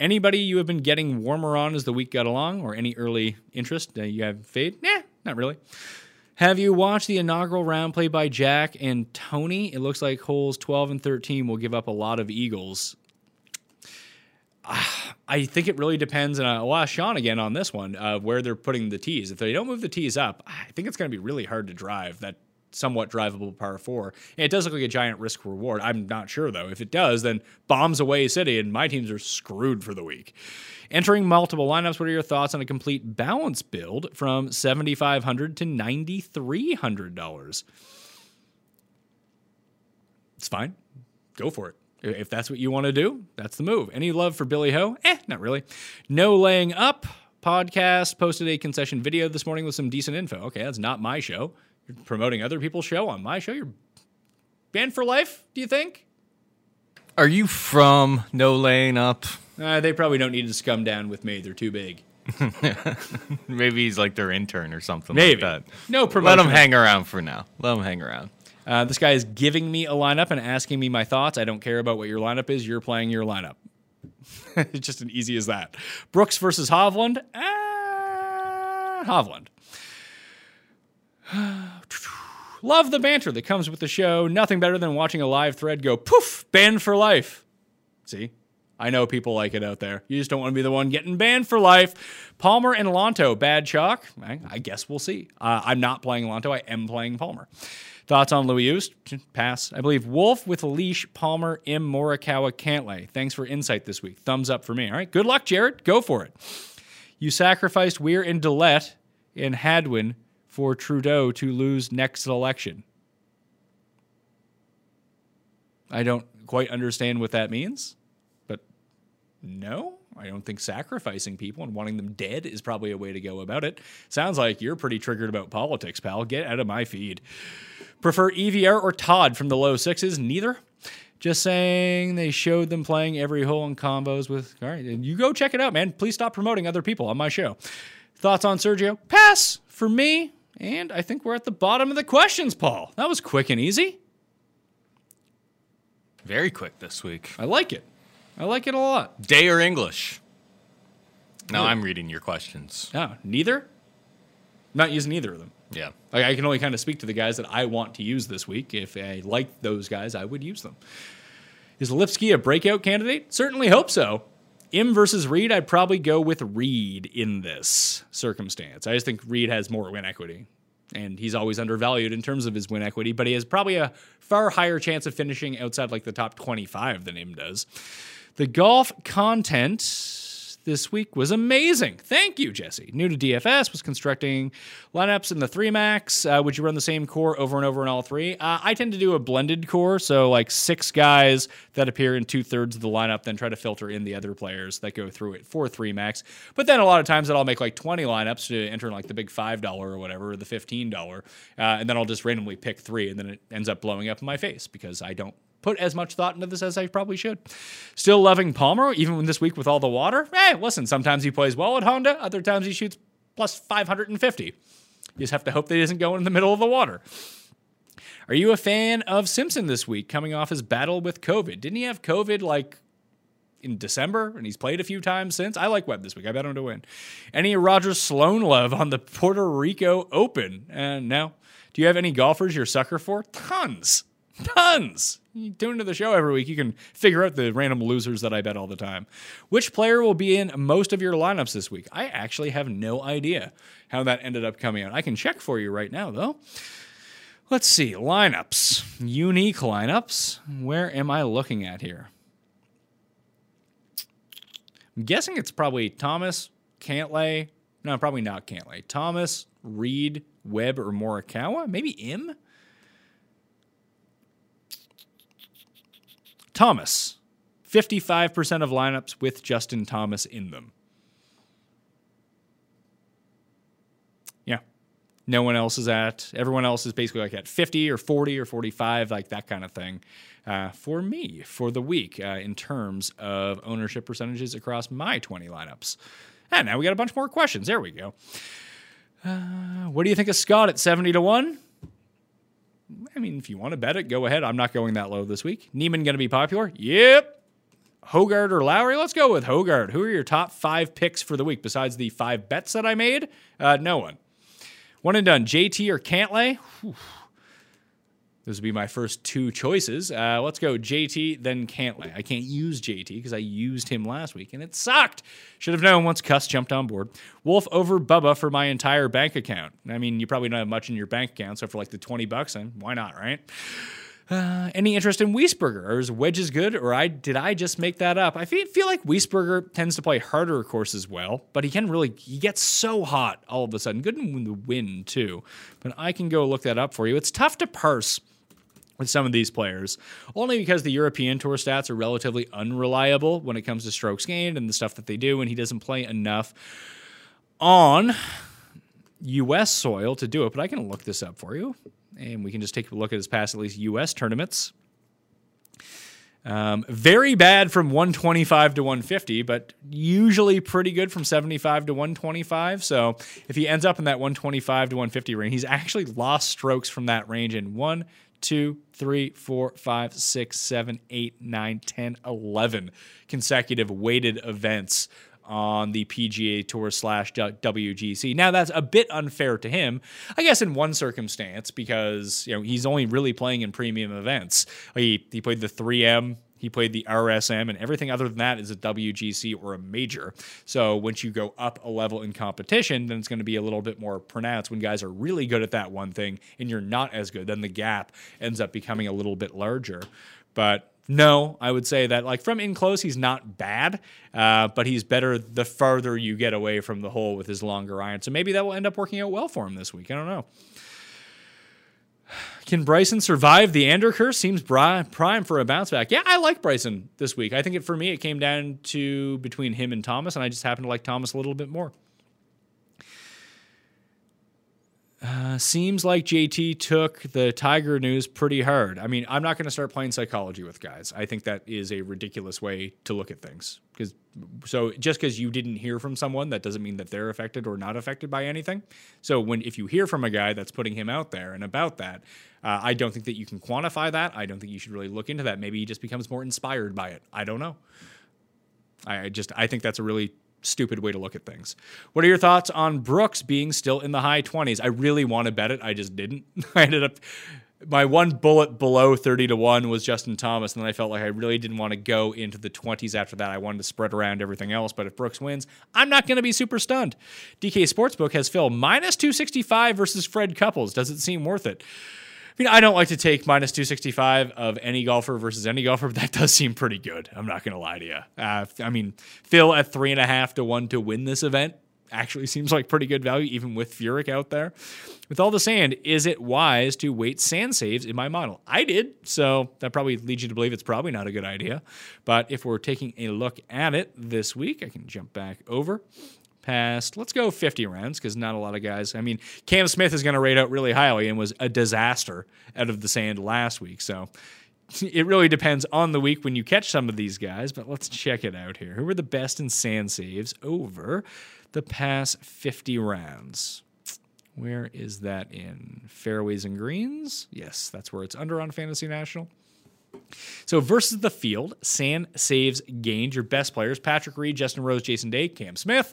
anybody you have been getting warmer on as the week got along, or any early interest that you have fade? Nah, not really. Have you watched the inaugural round play by Jack and Tony? It looks like holes twelve and thirteen will give up a lot of eagles. I think it really depends, and I'll ask Sean again on this one, uh, where they're putting the tees. If they don't move the tees up, I think it's going to be really hard to drive that somewhat drivable par four. And it does look like a giant risk reward. I'm not sure, though. If it does, then bombs away city, and my teams are screwed for the week. Entering multiple lineups, what are your thoughts on a complete balance build from seventy-five hundred dollars to ninety-three hundred dollars? It's fine. Go for it. If that's what you want to do, that's the move. Any love for Billy Ho? Eh, not really. No Laying Up podcast posted a concession video this morning with some decent info. Okay, that's not my show. You're promoting other people's show on my show. You're banned for life, do you think? Are you from No Laying Up? Uh, they probably don't need to scum down with me. They're too big. Maybe he's like their intern or something. Maybe. Like that. No promotion. Let him hang around for now. Let him hang around. Uh, this guy is giving me a lineup and asking me my thoughts. I don't care about what your lineup is. You're playing your lineup. It's just as easy as that. Brooks versus Hovland. Ah, Hovland. Love the banter that comes with the show. Nothing better than watching a live thread go poof, banned for life. See? I know people like it out there. You just don't want to be the one getting banned for life. Palmer and Lanto, bad chalk. I guess we'll see. Uh, I'm not playing Lanto. I am playing Palmer. Thoughts on Louis Oosthuizen? Pass. I believe Wolf with Leash, Palmer, M. Morikawa, Cantlay. Thanks for insight this week. Thumbs up for me. All right. Good luck, Jared. Go for it. You sacrificed Weir and Dillette and Hadwin for Trudeau to lose next election. I don't quite understand what that means. No, I don't think sacrificing people and wanting them dead is probably a way to go about it. Sounds like you're pretty triggered about politics, pal. Get out of my feed. Prefer E V R or Todd from the low sixes? Neither. Just saying they showed them playing every hole in combos with... All right, you go check it out, man. Please stop promoting other people on my show. Thoughts on Sergio? Pass for me. And I think we're at the bottom of the questions, Paul. That was quick and easy. Very quick this week. I like it. I like it a lot. Day or English? No, I'm reading your questions. No, neither? Not using either of them. Yeah. Like, I can only kind of speak to the guys that I want to use this week. If I liked those guys, I would use them. Is Lipsky a breakout candidate? Certainly hope so. M versus Reed, I'd probably go with Reed in this circumstance. I just think Reed has more win equity. And he's always undervalued in terms of his win equity, but he has probably a far higher chance of finishing outside like the top twenty-five than him does. The golf content this week was amazing. Thank you, Jesse. New to D F S, was constructing lineups in the three max. Uh, would you run the same core over and over in all three? Uh, I tend to do a blended core, so like six guys that appear in two-thirds of the lineup, then try to filter in the other players that go through it for three max. But then a lot of times that I'll make like twenty lineups to enter in like the big five dollars or whatever, or the fifteen dollars, uh, and then I'll just randomly pick three, and then it ends up blowing up in my face because I don't put as much thought into this as I probably should. Still loving Palmer, even this week with all the water. Hey, listen, sometimes he plays well at Honda. Other times he shoots plus five hundred fifty. You just have to hope that he doesn't go in the middle of the water. Are you a fan of Simpson this week coming off his battle with COVID? Didn't he have COVID like in December, and he's played a few times since? I like Webb this week. I bet him to win. Any Roger Sloan love on the Puerto Rico Open? Uh, no. Do you have any golfers you're sucker for? Tons. Tons. You tune into the show every week. You can figure out the random losers that I bet all the time. Which player will be in most of your lineups this week? I actually have no idea how that ended up coming out. I can check for you right now, though. Let's see. Lineups. Unique lineups. Where am I looking at here? I'm guessing it's probably Thomas, Cantlay. No, probably not Cantlay. Thomas, Reed, Webb, or Morikawa? Maybe M? Thomas. fifty-five percent of lineups with Justin Thomas in them. Yeah. No one else is at. Everyone else is basically like at fifty or forty or forty-five, like that kind of thing. Uh, for me, for the week, uh, in terms of ownership percentages across my twenty lineups. And now we got a bunch more questions. There we go. Uh, what do you think of Scott at seventy to one? I mean, if you want to bet it, go ahead. I'm not going that low this week. Neiman going to be popular? Yep. Højgaard or Lowry? Let's go with Højgaard. Who are your top five picks for the week besides the five bets that I made? Uh, no one. One and done. J T or Cantlay? Whew. Those would be my first two choices. Uh, let's go J T, then Cantlay. I can't use J T because I used him last week, and it sucked. Should have known once Cuss jumped on board. Wolf over Bubba for my entire bank account. I mean, you probably don't have much in your bank account, so for like the twenty bucks, then why not, right? Uh, any interest in Wiesberger? Or is Wedges good, or I did I just make that up? I feel, feel like Wiesberger tends to play harder courses well, but he can really, he gets so hot all of a sudden. Good in the wind, too. But I can go look that up for you. It's tough to parse with some of these players, only because the European Tour stats are relatively unreliable when it comes to strokes gained and the stuff that they do, and he doesn't play enough on U S soil to do it, but I can look this up for you, and we can just take a look at his past, at least U S tournaments. Um, very bad from one twenty-five to one fifty, but usually pretty good from seventy-five to one twenty-five. So if he ends up in that one twenty-five to one fifty range, he's actually lost strokes from that range in one, two, three, four, five, six, seven, eight, nine, ten, eleven consecutive weighted events on the P G A Tour slash W G C. Now, that's a bit unfair to him, I guess, in one circumstance, because, you know, he's only really playing in premium events. He, he played the three M. He played the R S M, and everything other than that is a W G C or a major. So once you go up a level in competition, then it's going to be a little bit more pronounced. When guys are really good at that one thing and you're not as good, then the gap ends up becoming a little bit larger. But no, I would say that, like, from in close, he's not bad, uh, but he's better the farther you get away from the hole with his longer iron. So maybe that will end up working out well for him this week. I don't know. Can Bryson survive the Ander curse? Seems bri- prime for a bounce back. Yeah, I like Bryson this week. I think it, for me, it came down to between him and Thomas, and I just happen to like Thomas a little bit more. Uh, seems like J T took the Tiger news pretty hard. I mean, I'm not going to start playing psychology with guys. I think that is a ridiculous way to look at things. Because so just because you didn't hear from someone, that doesn't mean that they're affected or not affected by anything. So when if you hear from a guy that's putting him out there and about that, uh, I don't think that you can quantify that. I don't think you should really look into that. Maybe he just becomes more inspired by it. I don't know. I just I think that's a really stupid way to look at things. What are your thoughts on Brooks being still in the high twenties? I really want to bet it. I just didn't. I ended up, my one bullet below thirty to one was Justin Thomas, and then I felt like I really didn't want to go into the twenties after that. I wanted to spread around everything else, but if Brooks wins, I'm not going to be super stunned. D K Sportsbook has Phil minus two sixty-five versus Fred Couples. Does it seem worth it? I mean, I don't like to take minus two sixty-five of any golfer versus any golfer, but that does seem pretty good. I'm not going to lie to you. Uh, I mean, Phil at three and a half to one to win this event actually seems like pretty good value, even with Furyk out there. With all the sand, is it wise to weight sand saves in my model? I did, so that probably leads you to believe it's probably not a good idea. But if we're taking a look at it this week, I can jump back over. Past, let's go fifty rounds, because not a lot of guys. I mean, Cam Smith is going to rate out really highly and was a disaster out of the sand last week. So it really depends on the week when you catch some of these guys, but let's check it out here. Who were the best in sand saves over the past fifty rounds. Where is that in? Fairways and greens? Yes, that's where it's under on Fantasy National. So versus the field, San saves gained. Your best players, Patrick Reed, Justin Rose, Jason Day, Cam Smith,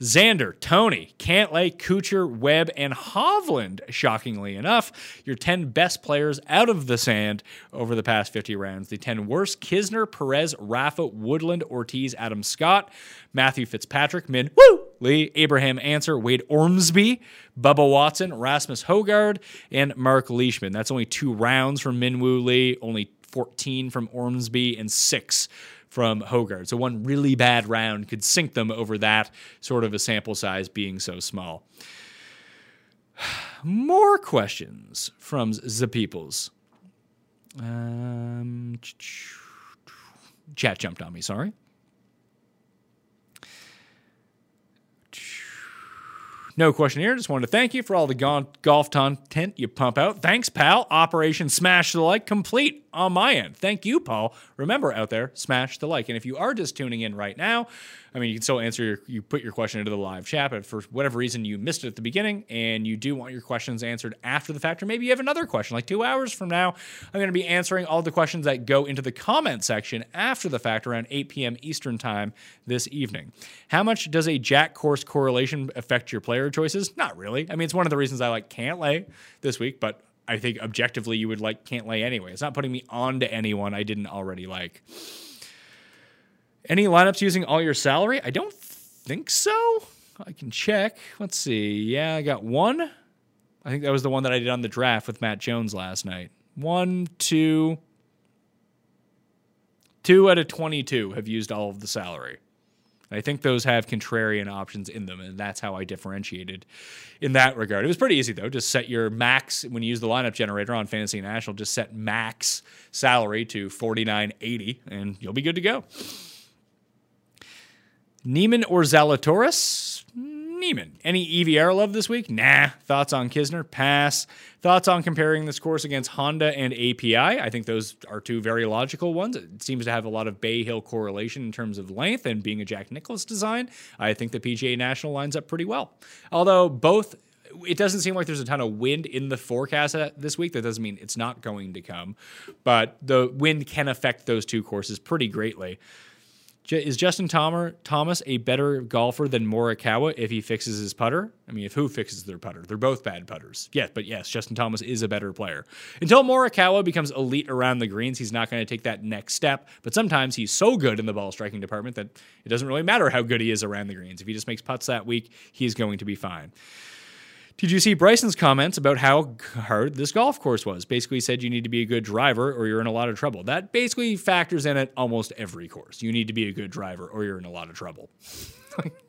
Xander, Tony, Cantlay, Kuchar, Webb, and Hovland, shockingly enough. Your ten best players out of the sand over the past fifty rounds. The ten worst, Kisner, Perez, Rafa, Woodland, Ortiz, Adam Scott, Matthew Fitzpatrick, Min, woo! Lee, Abraham Answer, Wade Ormsby, Bubba Watson, Rasmus Højgaard, and Mark Leishman. That's only two rounds from Minwoo Lee, only fourteen from Ormsby, and six from Højgaard. So one really bad round could sink them over that sort of a sample size being so small. More questions from the peoples. Um, chat jumped on me, sorry. No question here. Just wanted to thank you for all the go- golf content you pump out. Thanks, pal. Operation Smash the Like complete on my end. Thank you, Paul. Remember out there, smash the like. And if you are just tuning in right now, I mean, you can still answer your, you put your question into the live chat, but for whatever reason you missed it at the beginning and you do want your questions answered after the fact, or maybe you have another question like two hours from now, I'm going to be answering all the questions that go into the comment section after the fact around eight p.m. Eastern time this evening. How much does a Jack course correlation affect your player choices? Not really. I mean, it's one of the reasons I like Cantlay this week, but I think objectively you would like Cantlay anyway. It's not putting me on to anyone I didn't already like. Any lineups using all your salary? I don't think so. I can check. Let's see. Yeah, I got one. I think that was the one that I did on the draft with Matt Jones last night. One, two, two out of twenty-two have used all of the salary. I think those have contrarian options in them, and that's how I differentiated in that regard. It was pretty easy, though. Just set your max, when you use the lineup generator on Fantasy National, just set max salary to forty-nine eighty, and you'll be good to go. Neiman or Zalatoris? Neiman. Any E V R love this week? Nah. Thoughts on Kisner? Pass. Thoughts on comparing this course against Honda and A P I? I think those are two very logical ones. It seems to have a lot of Bay Hill correlation in terms of length, and being a Jack Nicklaus design, I think the P G A National lines up pretty well. Although both, it doesn't seem like there's a ton of wind in the forecast this week. That doesn't mean it's not going to come, but the wind can affect those two courses pretty greatly. Is Justin Thomas a better golfer than Morikawa if he fixes his putter? I mean, if who fixes their putter? They're both bad putters. Yes, but yes, Justin Thomas is a better player. Until Morikawa becomes elite around the greens, he's not going to take that next step. But sometimes he's so good in the ball striking department that it doesn't really matter how good he is around the greens. If he just makes putts that week, he's going to be fine. Did you see Bryson's comments about how hard this golf course was? Basically said you need to be a good driver or you're in a lot of trouble. That basically factors in at almost every course. You need to be a good driver or you're in a lot of trouble.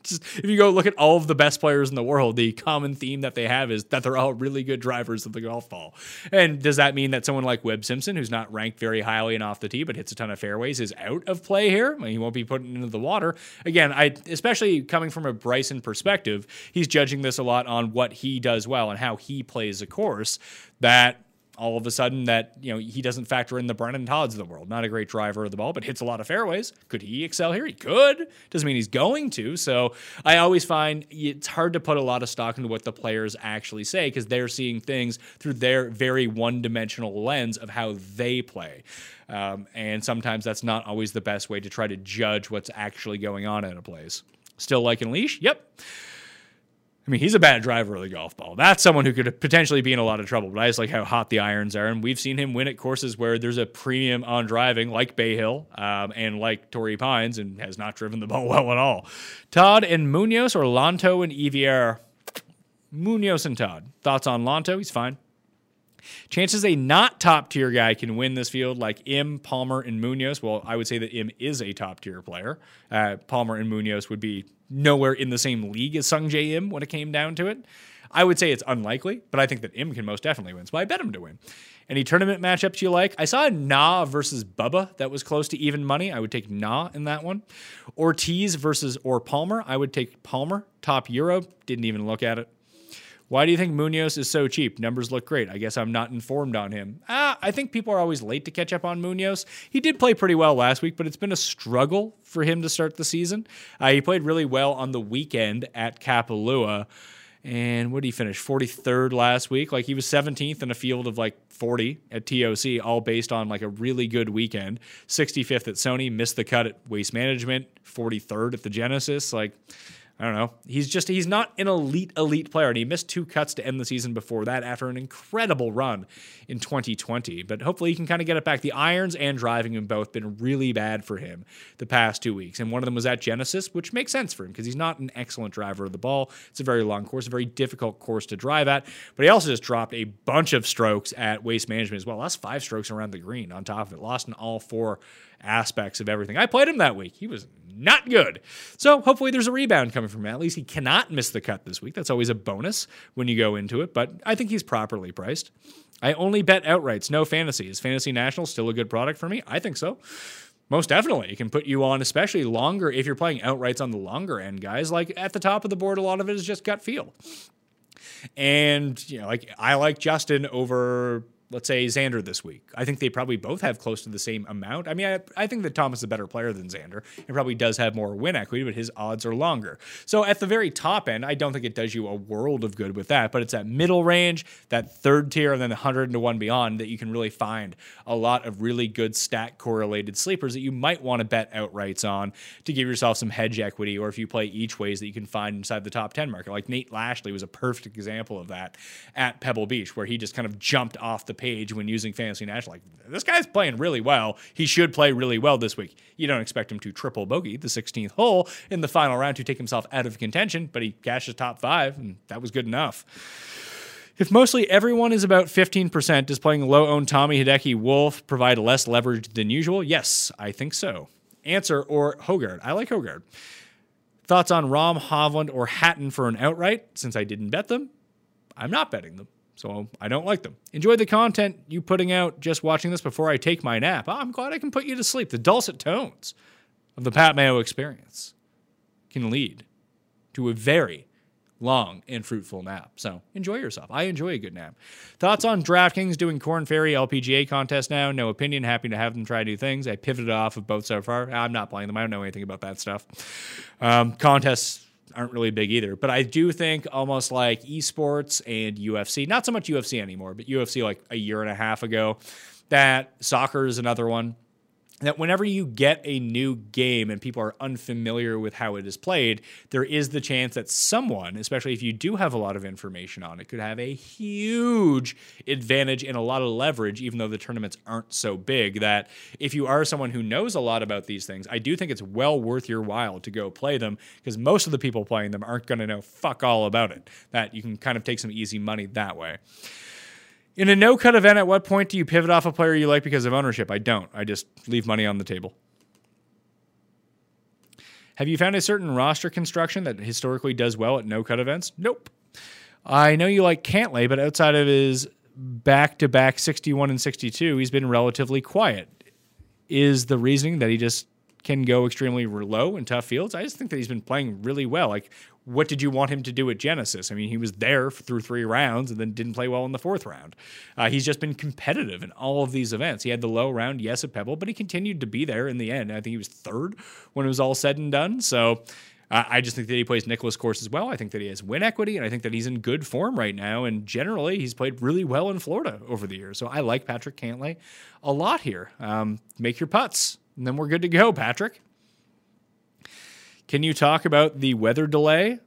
Just, if you go look at all of the best players in the world, the common theme that they have is that they're all really good drivers of the golf ball. And does that mean that someone like Webb Simpson, who's not ranked very highly and off the tee but hits a ton of fairways, is out of play here? He won't be put into the water. Again, I especially coming from a Bryson perspective, he's judging this a lot on what he does well and how he plays a course that all of a sudden that, you know, he doesn't factor in the Brendan Todds of the world. Not a great driver of the ball, but hits a lot of fairways. Could he excel here? He could. Doesn't mean he's going to. So I always find it's hard to put a lot of stock into what the players actually say because they're seeing things through their very one-dimensional lens of how they play. Um, and sometimes that's not always the best way to try to judge what's actually going on at a place. Still liking Leash? Yep. I mean, he's a bad driver of the golf ball. That's someone who could potentially be in a lot of trouble, but I just like how hot the irons are, and we've seen him win at courses where there's a premium on driving, like Bay Hill um, and like Torrey Pines, and has not driven the ball well at all. Todd and Munoz or Lanto and E V R? Munoz and Todd. Thoughts on Lanto? He's fine. Chances a not top-tier guy can win this field like Im, Palmer, and Munoz. Well, I would say that Im is a top-tier player. Uh, Palmer and Munoz would be nowhere in the same league as Sung Jae Im when it came down to it. I would say it's unlikely, but I think that Im can most definitely win, so I bet him to win. Any tournament matchups you like? I saw a Na versus Bubba that was close to even money. I would take Na in that one. Ortiz versus or Palmer. I would take Palmer. Top Euro. Didn't even look at it. Why do you think Munoz is so cheap? Numbers look great. I guess I'm not informed on him. Ah, I think people are always late to catch up on Munoz. He did play pretty well last week, but it's been a struggle for him to start the season. Uh, he played really well on the weekend at Kapalua. And what did he finish? forty-third last week. Like, he was seventeenth in a field of like forty at T O C, all based on like a really good weekend. sixty-fifth at Sony, missed the cut at Waste Management, forty-third at the Genesis. Like, I don't know. He's just, he's not an elite, elite player. And he missed two cuts to end the season before that after an incredible run in twenty twenty. But hopefully he can kind of get it back. The irons and driving have both been really bad for him the past two weeks. And one of them was at Genesis, which makes sense for him because he's not an excellent driver of the ball. It's a very long course, a very difficult course to drive at. But he also just dropped a bunch of strokes at Waste Management as well. Lost five strokes around the green on top of it. Lost in all four aspects of everything. I played him that week. He was not good. So hopefully there's a rebound coming from him. At least he cannot miss the cut this week. That's always a bonus when you go into it, but I think he's properly priced. I only bet outrights, no fantasy. Is Fantasy National still a good product for me? I think so. Most definitely. It can put you on, especially longer, if you're playing outrights on the longer end, guys. Like, at the top of the board, a lot of it is just gut feel. And, you know, like, I like Justin over, let's say, Xander this week. I think they probably both have close to the same amount. I mean, I, I think that Thomas is a better player than Xander. He probably does have more win equity, but his odds are longer. So at the very top end, I don't think it does you a world of good with that, but it's that middle range, that third tier, and then the one hundred to one beyond that you can really find a lot of really good stat correlated sleepers that you might want to bet outrights on to give yourself some hedge equity, or if you play each ways that you can find inside the top ten market. Like Nate Lashley was a perfect example of that at Pebble Beach, where he just kind of jumped off the page when using Fantasy National. Like, this guy's playing really well. He should play really well this week. You don't expect him to triple bogey the sixteenth hole in the final round to take himself out of contention, but he cashed his top five, and that was good enough. If mostly everyone is about fifteen percent, does playing low-owned Tommy Hideki Wolf provide less leverage than usual? Yes, I think so. Answer, or Højgaard. I like Højgaard. Thoughts on Rahm, Hovland, or Hatton for an outright? Since I didn't bet them, I'm not betting them. So I don't like them. Enjoy the content you putting out just watching this before I take my nap. Oh, I'm glad I can put you to sleep. The dulcet tones of the Pat Mayo experience can lead to a very long and fruitful nap. So enjoy yourself. I enjoy a good nap. Thoughts on DraftKings doing Corn Ferry L P G A contest now? No opinion. Happy to have them try new things. I pivoted off of both so far. I'm not playing them. I don't know anything about that stuff. Um, contests aren't really big either, but I do think almost like esports and U F C, not so much U F C anymore, but U F C like a year and a half ago, that soccer is another one, that whenever you get a new game and people are unfamiliar with how it is played, there is the chance that someone, especially if you do have a lot of information on it, could have a huge advantage and a lot of leverage, even though the tournaments aren't so big, that if you are someone who knows a lot about these things, I do think it's well worth your while to go play them, because most of the people playing them aren't going to know fuck all about it, that you can kind of take some easy money that way. In a no-cut event, at what point do you pivot off a player you like because of ownership? I don't. I just leave money on the table. Have you found a certain roster construction that historically does well at no-cut events? Nope. I know you like Cantlay, but outside of his back-to-back sixty-one and sixty-two, he's been relatively quiet. Is the reasoning that he just can go extremely low in tough fields? I just think that he's been playing really well. Like, what did you want him to do at Genesis? I mean, he was there through three rounds and then didn't play well in the fourth round. Uh, he's just been competitive in all of these events. He had the low round, yes, at Pebble, but he continued to be there in the end. I think he was third when it was all said and done. So uh, I just think that he plays Nicholas Course as well. I think that he has win equity, and I think that he's in good form right now. And generally, he's played really well in Florida over the years. So I like Patrick Cantlay a lot here. Um, make your putts, and then we're good to go, Patrick. Can you talk about the weather delay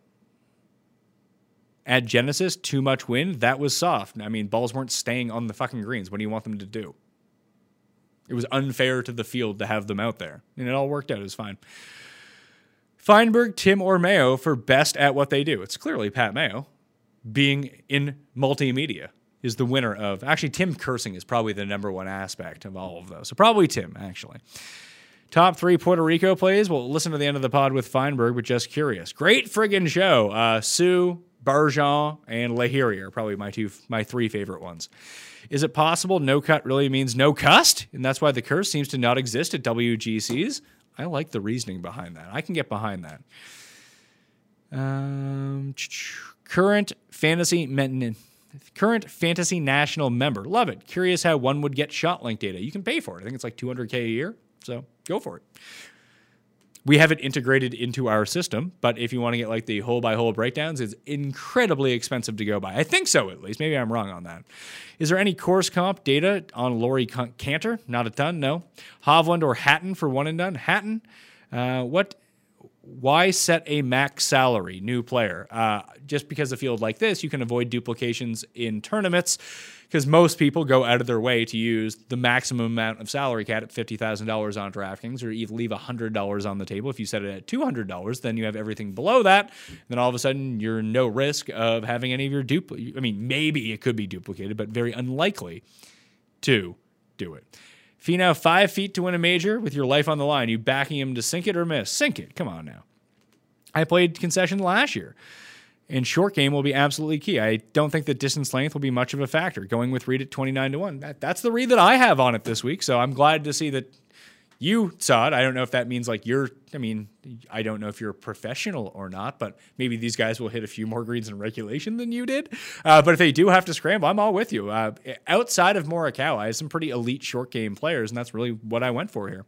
at Genesis? Too much wind. That was soft. I mean, balls weren't staying on the fucking greens. What do you want them to do? It was unfair to the field to have them out there. And it all worked out. It was fine. Feinberg, Tim, or Mayo for best at what they do. It's clearly Pat Mayo being in multimedia is the winner of... Actually, Tim cursing is probably the number one aspect of all of those. So probably Tim, actually. Top three Puerto Rico plays. We'll listen to the end of the pod with Feinberg, but just curious. Great friggin' show. Uh, Suh, Bergeron, and Lahiri are probably my two, my three favorite ones. Is it possible no cut really means no cussed? And that's why the curse seems to not exist at W G Cs. I like the reasoning behind that. I can get behind that. Um, current fantasy men- current Fantasy National member. Love it. Curious how one would get shot link data. You can pay for it. I think it's like two hundred K a year, so go for it. We have it integrated into our system, but if you want to get like the hole-by-hole breakdowns, it's incredibly expensive to go by. I think so, at least. Maybe I'm wrong on that. Is there any course comp data on Laurie Cantor? Not a ton, no. Hovland or Hatton for one and done? Hatton, uh, what? Why set a max salary, new player? Uh, just because a field like this, you can avoid duplications in tournaments because most people go out of their way to use the maximum amount of salary cap at fifty thousand dollars on DraftKings, or even leave one hundred dollars on the table. If you set it at two hundred dollars, then you have everything below that. And then all of a sudden, you're no risk of having any of your duplicate. I mean, maybe it could be duplicated, but very unlikely to do it. Finau, five feet to win a major with your life on the line. You backing him to sink it or miss? Sink it. Come on now. I played concession last year, and short game will be absolutely key. I don't think that distance length will be much of a factor. Going with Reed at twenty-nine to one. That, that's the read that I have on it this week, so I'm glad to see that you saw it. I don't know if that means like you're, I mean, I don't know if you're a professional or not, but maybe these guys will hit a few more greens in regulation than you did. Uh, but if they do have to scramble, I'm all with you. Uh, outside of Morikawa, I have some pretty elite short game players, and that's really what I went for here.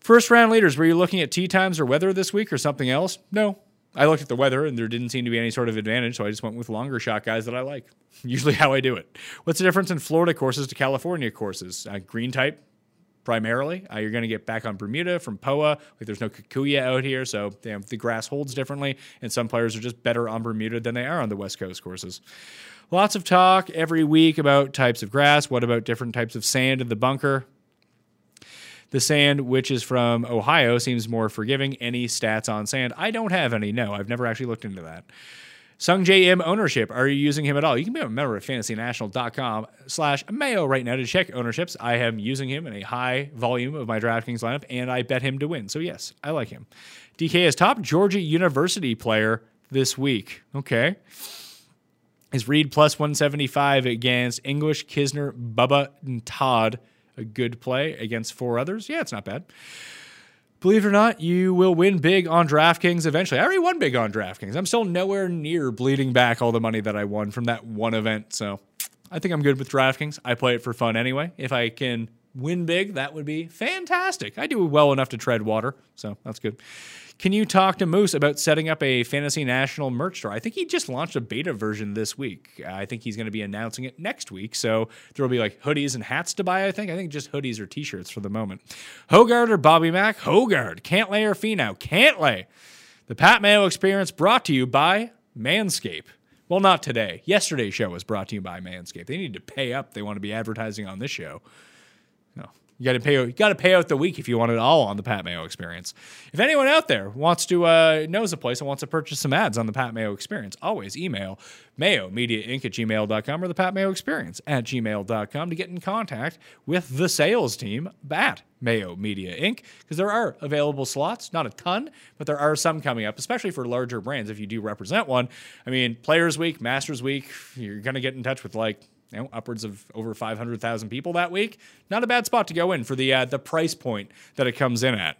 First round leaders, were you looking at tee times or weather this week or something else? No. I looked at the weather, and there didn't seem to be any sort of advantage, so I just went with longer shot guys that I like. Usually how I do it. What's the difference in Florida courses to California courses? Uh, green type, primarily. Uh, you're going to get back on Bermuda from P O A. Like, there's no Kikuya out here, so damn, the grass holds differently, and some players are just better on Bermuda than they are on the West Coast courses. Lots of talk every week about types of grass. What about different types of sand in the bunker? The sand, which is from Ohio, seems more forgiving. Any stats on sand? I don't have any, no. I've never actually looked into that. Sung J M ownership. Are you using him at all? You can be a member at fantasynational.com slash Mayo right now to check ownerships. I am using him in a high volume of my DraftKings lineup, and I bet him to win. So, yes, I like him. D K is top Georgia University player this week. Okay. Is Reed plus one seventy-five against English, Kisner, Bubba, and Todd a good play against four others? Yeah, it's not bad. Believe it or not, you will win big on DraftKings eventually. I already won big on DraftKings. I'm still nowhere near bleeding back all the money that I won from that one event. So I think I'm good with DraftKings. I play it for fun anyway. If I can win big, that would be fantastic. I do well enough to tread water, so that's good. Can you talk to Moose about setting up a Fantasy National merch store? I think he just launched a beta version this week. I think he's going to be announcing it next week, so there will be like hoodies and hats to buy, I think. I think just hoodies or T-shirts for the moment. Højgaard or Bobby Mack? Højgaard. Cantlay or Finau? Cantlay. The Pat Mayo Experience brought to you by Manscaped. Well, not today. Yesterday's show was brought to you by Manscaped. They need to pay up. They want to be advertising on this show. No. You got to pay. You got to pay out the week if you want it all on the Pat Mayo Experience. If anyone out there wants to uh, knows a place and wants to purchase some ads on the Pat Mayo Experience, always email Mayo Media Inc at gmail dot com or the Pat Mayo Experience at gmail dot com to get in contact with the sales team at Mayo Media Incorporated. Because there are available slots, not a ton, but there are some coming up, especially for larger brands. If you do represent one, I mean, Players Week, Masters Week, you're going to get in touch with like, you know, upwards of over five hundred thousand people that week. Not a bad spot to go in for the uh, the price point that it comes in at.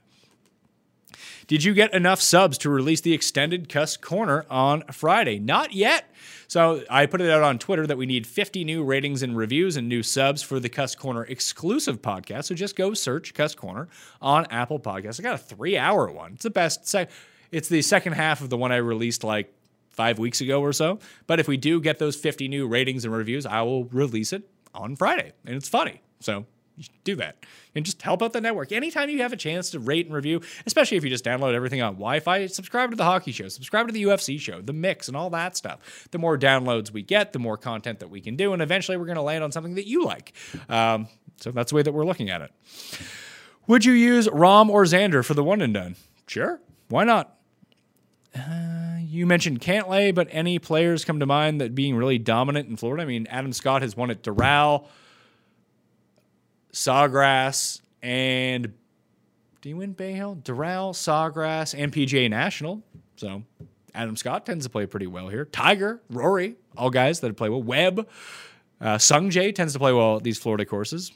Did you get enough subs to release the extended Cuss Corner on Friday? Not yet. So I put it out on Twitter that we need fifty new ratings and reviews and new subs for the Cuss Corner exclusive podcast. So just go search Cuss Corner on Apple Podcasts. I got a three-hour one. It's the best. Sec- it's the second half of the one I released like five weeks ago or so. But if we do get those fifty new ratings and reviews, I will release it on Friday. And it's funny. So you should do that. And just help out the network. Anytime you have a chance to rate and review, especially if you just download everything on Wi-Fi, subscribe to the hockey show, subscribe to the U F C show, the mix, and all that stuff. The more downloads we get, the more content that we can do. And eventually we're going to land on something that you like. Um, so that's the way that we're looking at it. Would you use Rahm or Xander for the one and done? Sure. Why not? Uh, you mentioned Cantlay, but any players come to mind that being really dominant in Florida? I mean, Adam Scott has won at Doral, Sawgrass, and do you win Bay Hill? Doral, Sawgrass, and P G A National. So Adam Scott tends to play pretty well here. Tiger, Rory, all guys that play well. Webb, uh, Sung Jae tends to play well at these Florida courses.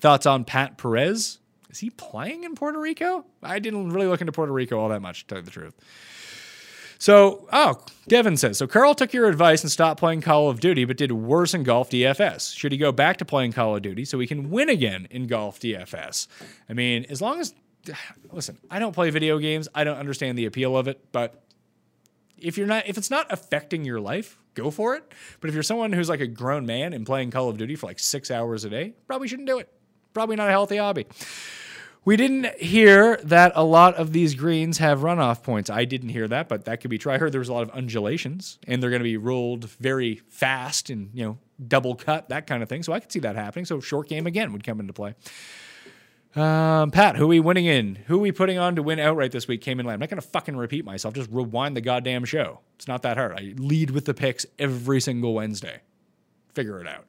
Thoughts on Pat Perez? Is he playing in Puerto Rico? I didn't really look into Puerto Rico all that much, to tell you the truth. So, oh, Devin says, so Carl took your advice and stopped playing Call of Duty, but did worse in golf D F S. Should he go back to playing Call of Duty so he can win again in golf D F S? I mean, as long as, listen, I don't play video games. I don't understand the appeal of it, but if you're not, if it's not affecting your life, go for it. But if you're someone who's like a grown man and playing Call of Duty for like six hours a day, probably shouldn't do it. Probably not a healthy hobby. We didn't hear that a lot of these greens have runoff points. I didn't hear that, but that could be true. I heard there was a lot of undulations, and they're going to be rolled very fast and, you know, double cut, that kind of thing. So I could see that happening. So short game again would come into play. Um, Pat, who are we winning in? Who are we putting on to win outright this week? Came in late. I'm not going to fucking repeat myself. Just rewind the goddamn show. It's not that hard. I lead with the picks every single Wednesday. Figure it out.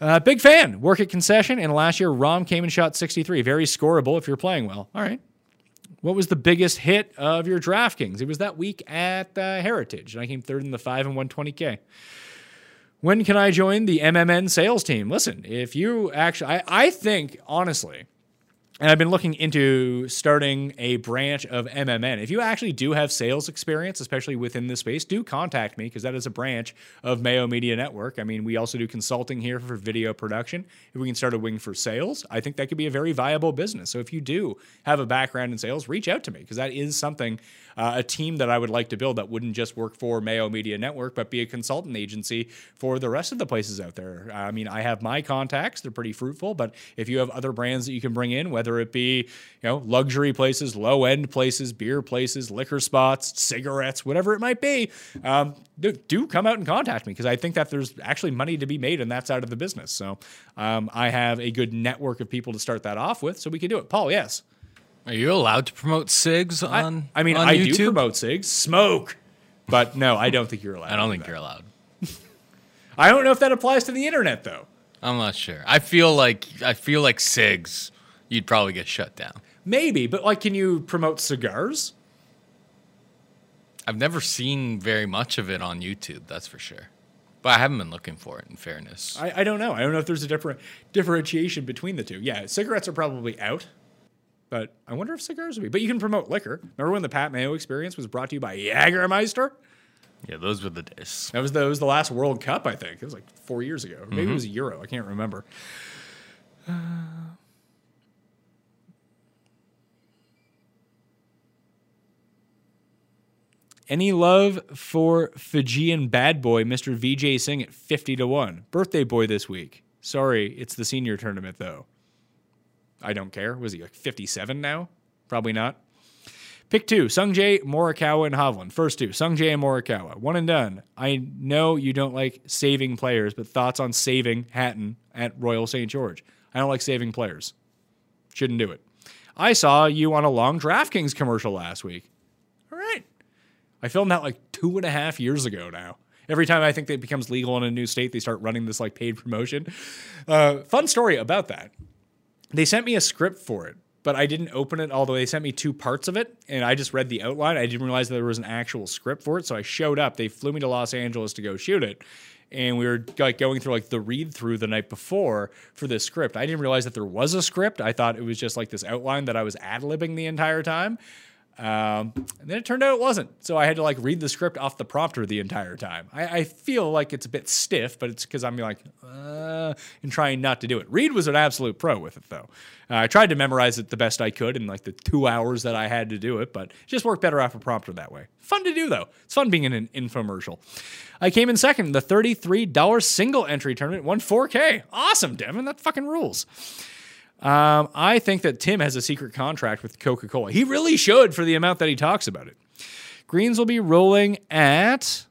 Uh, big fan. Work at concession. And last year, Rahm came and shot sixty-three. Very scoreable if you're playing well. All right. What was the biggest hit of your DraftKings? It was that week at uh, Heritage. And I came third in the five and one twenty K. When can I join the M M N sales team? Listen, if you actually... I, I think, honestly... And I've been looking into starting a branch of M M N. If you actually do have sales experience, especially within this space, do contact me, because that is a branch of Mayo Media Network. I mean, we also do consulting here for video production. If we can start a wing for sales, I think that could be a very viable business. So if you do have a background in sales, reach out to me, because that is something, uh, a team that I would like to build that wouldn't just work for Mayo Media Network, but be a consultant agency for the rest of the places out there. I mean, I have my contacts. They're pretty fruitful. But if you have other brands that you can bring in, whether Whether it be, you know, luxury places, low-end places, beer places, liquor spots, cigarettes, whatever it might be, um, do, do come out and contact me, because I think that there's actually money to be made in that side of the business. So um, I have a good network of people to start that off with, so we can do it. Paul, yes? Are you allowed to promote cigs on I, I mean, on I YouTube? do promote cigs. Smoke! But no, I don't think you're allowed. I don't think that. You're allowed. I don't know if that applies to the internet, though. I'm not sure. I feel like I feel like cigs... You'd probably get shut down. Maybe, but like, can you promote cigars? I've never seen very much of it on YouTube, that's for sure. But I haven't been looking for it, in fairness. I, I don't know. I don't know if there's a different differentiation between the two. Yeah, cigarettes are probably out, but I wonder if cigars would be. But you can promote liquor. Remember when the Pat Mayo experience was brought to you by Jägermeister? Yeah, those were the days. That was the, was the last World Cup, I think. It was like four years ago. Maybe mm-hmm. it was a Euro. I can't remember. Uh... Any love for Fijian bad boy, Mister Vijay Singh at fifty to one? Birthday boy this week. Sorry, it's the senior tournament, though. I don't care. Was he like fifty-seven now? Probably not. Pick two, Sungjae, Morikawa, and Hovland. First two, Sungjae and Morikawa. One and done. I know you don't like saving players, but thoughts on saving Hatton at Royal Saint George? I don't like saving players. Shouldn't do it. I saw you on a long DraftKings commercial last week. All right. I filmed that like two and a half years ago now. Every time I think that it becomes legal in a new state, they start running this like paid promotion. Uh, fun story about that. They sent me a script for it, but I didn't open it, although they sent me two parts of it, and I just read the outline. I didn't realize that there was an actual script for it, so I showed up. They flew me to Los Angeles to go shoot it, and we were like going through like the read-through the night before for this script. I didn't realize that there was a script. I thought it was just like this outline that I was ad-libbing the entire time. Um, and then it turned out it wasn't. So I had to like read the script off the prompter the entire time. I, I feel like it's a bit stiff, but it's because I'm like, uh, and trying not to do it. Reed was an absolute pro with it though. Uh, I tried to memorize it the best I could in like the two hours that I had to do it, but it just worked better off a prompter that way. Fun to do though. It's fun being in an infomercial. I came in second in the thirty-three dollars single entry tournament, won four K. Awesome, Devin. That fucking rules. Um, I think that Tim has a secret contract with Coca-Cola. He really should, for the amount that he talks about it. Greens will be rolling at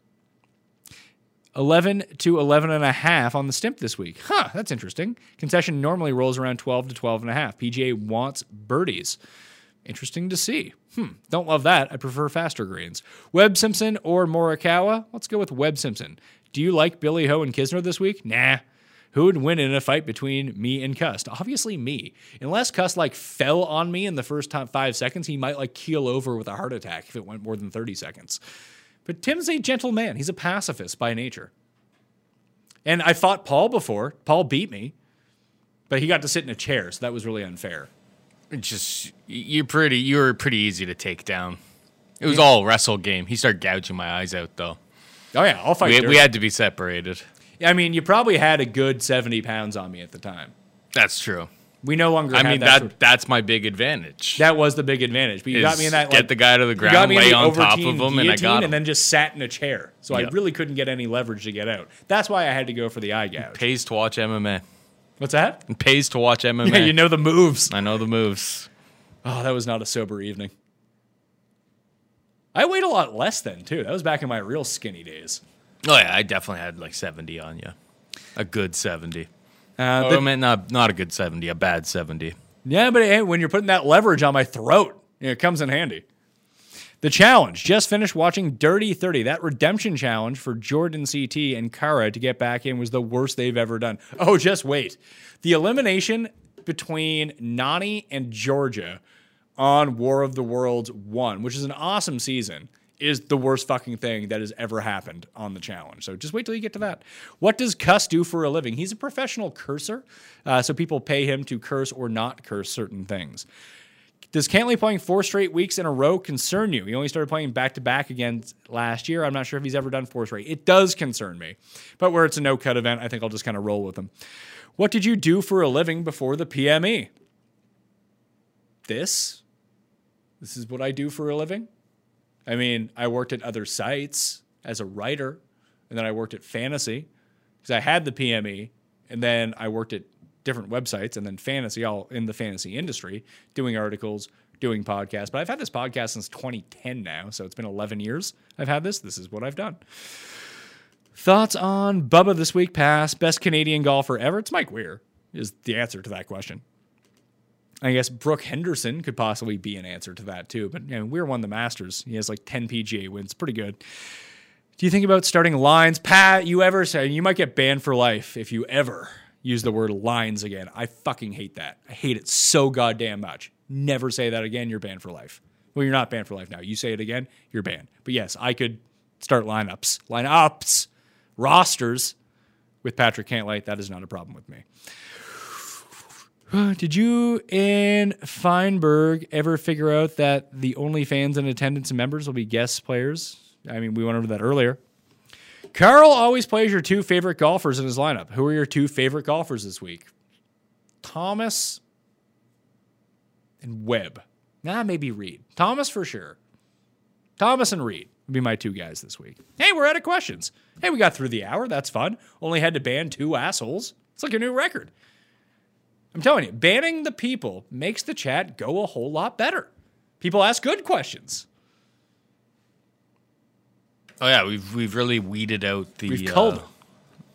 eleven to eleven and a half on the Stimp this week. Huh, that's interesting. Concession normally rolls around twelve to twelve and a half. P G A wants birdies. Interesting to see. Hmm, don't love that. I prefer faster greens. Webb Simpson or Morikawa? Let's go with Webb Simpson. Do you like Billy Ho and Kisner this week? Nah. Who would win in a fight between me and Cust? Obviously me. Unless Cust like fell on me in the first time five seconds, he might like keel over with a heart attack if it went more than thirty seconds. But Tim's a gentle man. He's a pacifist by nature. And I fought Paul before. Paul beat me, but he got to sit in a chair, so that was really unfair. It's just, you're pretty, you're pretty easy to take down. It was yeah. all wrestle game. He started gouging my eyes out, though. Oh, yeah. I'll fight we, we had to be separated. I mean, you probably had a good seventy pounds on me at the time. That's true. We no longer I had mean, that. that sort of, that's my big advantage. That was the big advantage. But you got me in that. Like, get the guy to the ground, lay on top of him, and I got him. And then just sat in a chair. So yep. I really couldn't get any leverage to get out. That's why I had to go for the eye gouge. It pays to watch M M A. What's that? It pays to watch M M A. Yeah, you know the moves. I know the moves. Oh, that was not a sober evening. I weighed a lot less then, too. That was back in my real skinny days. Oh, yeah. I definitely had like seventy on you. A good seventy. Uh, oh, the, I meant not, not a good seventy, a bad seventy. Yeah, but hey, when you're putting that leverage on my throat, it comes in handy. The challenge. Just finished watching Dirty thirty. That redemption challenge for Jordan C T and Kara to get back in was the worst they've ever done. Oh, just wait. The elimination between Nani and Georgia on War of the Worlds one, which is an awesome season, is the worst fucking thing that has ever happened on the challenge. So just wait till you get to that. What does Cuss do for a living? He's a professional cursor, uh, so people pay him to curse or not curse certain things. Does Cantlay playing four straight weeks in a row concern you? He only started playing back-to-back again last year. I'm not sure if he's ever done four straight. It does concern me. But where it's a no-cut event, I think I'll just kind of roll with him. What did you do for a living before the P M E? This? This is what I do for a living? I mean, I worked at other sites as a writer, and then I worked at Fantasy because I had the P M E, and then I worked at different websites and then Fantasy, all in the fantasy industry, doing articles, doing podcasts. But I've had this podcast since twenty ten now, so it's been eleven years I've had this. This is what I've done. Thoughts on Bubba this week past best Canadian golfer ever? It's Mike Weir is the answer to that question. I guess Brooke Henderson could possibly be an answer to that too, but you know, Weir won the Masters. He has like ten P G A wins, pretty good. Do you think about starting lines? Pat, you ever say, you might get banned for life if you ever use the word lines again. I fucking hate that. I hate it so goddamn much. Never say that again, you're banned for life. Well, you're not banned for life now. You say it again, you're banned. But yes, I could start lineups, lineups, rosters with Patrick Cantlay. That is not a problem with me. Did you and Feinberg ever figure out that the only fans in attendance and members will be guest players? I mean, we went over that earlier. Carl always plays your two favorite golfers in his lineup. Who are your two favorite golfers this week? Thomas and Webb. Nah, maybe Reed. Thomas for sure. Thomas and Reed would be my two guys this week. Hey, we're out of questions. Hey, we got through the hour. That's fun. Only had to ban two assholes. It's like a new record. I'm telling you, banning the people makes the chat go a whole lot better. People ask good questions. Oh, yeah, we've we've really weeded out the... We've culled uh, them.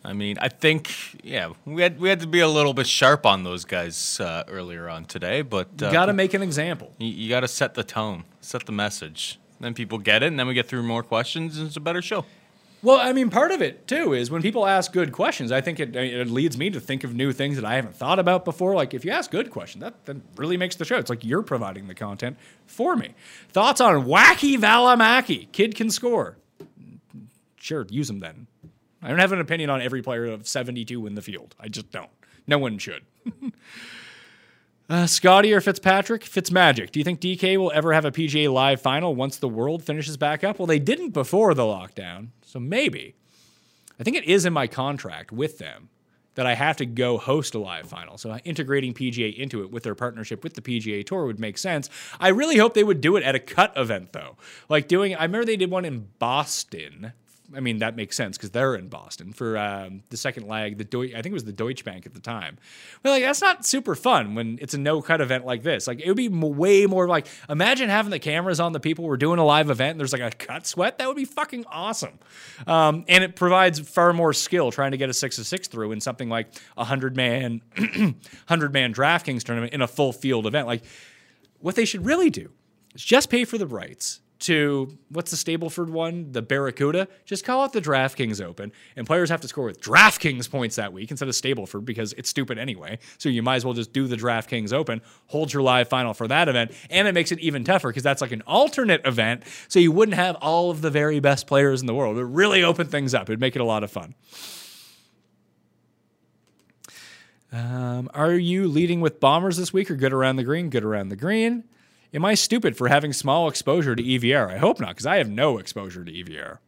I mean, I think, yeah, we had we had to be a little bit sharp on those guys uh, earlier on today, but... Uh, you got to make an example. You, you got to set the tone, set the message. Then people get it, and then we get through more questions, and it's a better show. Well, I mean, part of it, too, is when people ask good questions, I think it, it leads me to think of new things that I haven't thought about before. Like, if you ask good questions, that, that really makes the show. It's like you're providing the content for me. Thoughts on Wacky Valimaki? Kid can score. Sure, use him then. I don't have an opinion on every player of seventy-two in the field. I just don't. No one should. Uh, Scotty or Fitzpatrick? Fitzmagic. Do you think D K will ever have a P G A Live final once the world finishes back up? Well, they didn't before the lockdown, so maybe. I think it is in my contract with them that I have to go host a live final. So integrating P G A into it with their partnership with the P G A Tour would make sense. I really hope they would do it at a cut event, though. Like doing, I remember they did one in Boston. I mean, that makes sense because they're in Boston for um, the second leg. The Deu- I think it was the Deutsche Bank at the time. But like, that's not super fun when it's a no-cut event like this. Like, it would be m- way more like, imagine having the cameras on the people. We're doing a live event and there's like a cut sweat. That would be fucking awesome. Um, and it provides far more skill trying to get a six of six through in something like a hundred-man hundred-man DraftKings tournament in a full field event. Like, what they should really do is just pay for the rights to, what's the Stableford one? The Barracuda? Just call it the DraftKings Open, and players have to score with DraftKings points that week instead of Stableford because it's stupid anyway. So you might as well just do the DraftKings Open, hold your live final for that event, and it makes it even tougher because that's like an alternate event, so you wouldn't have all of the very best players in the world. It would really open things up. It would make it a lot of fun. Um, are you leading with bombers this week or good around the green? Good around the green. Am I stupid for having small exposure to E V R? I hope not, because I have no exposure to E V R.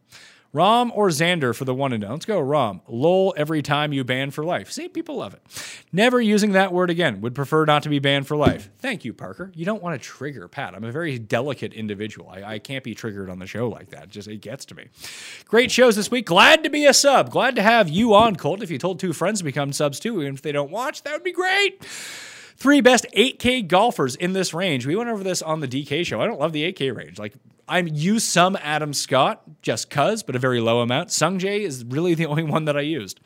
Rahm or Xander for the one and done. Let's go Rahm. Lol, every time you ban for life. See, people love it. Never using that word again. Would prefer not to be banned for life. Thank you, Parker. You don't want to trigger Pat. I'm a very delicate individual. I, I can't be triggered on the show like that. It just it gets to me. Great shows this week. Glad to be a sub. Glad to have you on, Colt. If you told two friends to become subs too, even if they don't watch, that would be great. Three best eight K golfers in this range. We went over this on the D K show. I don't love the eight K range. Like, I use some Adam Scott, just cuz, but a very low amount. Sungjae is really the only one that I used.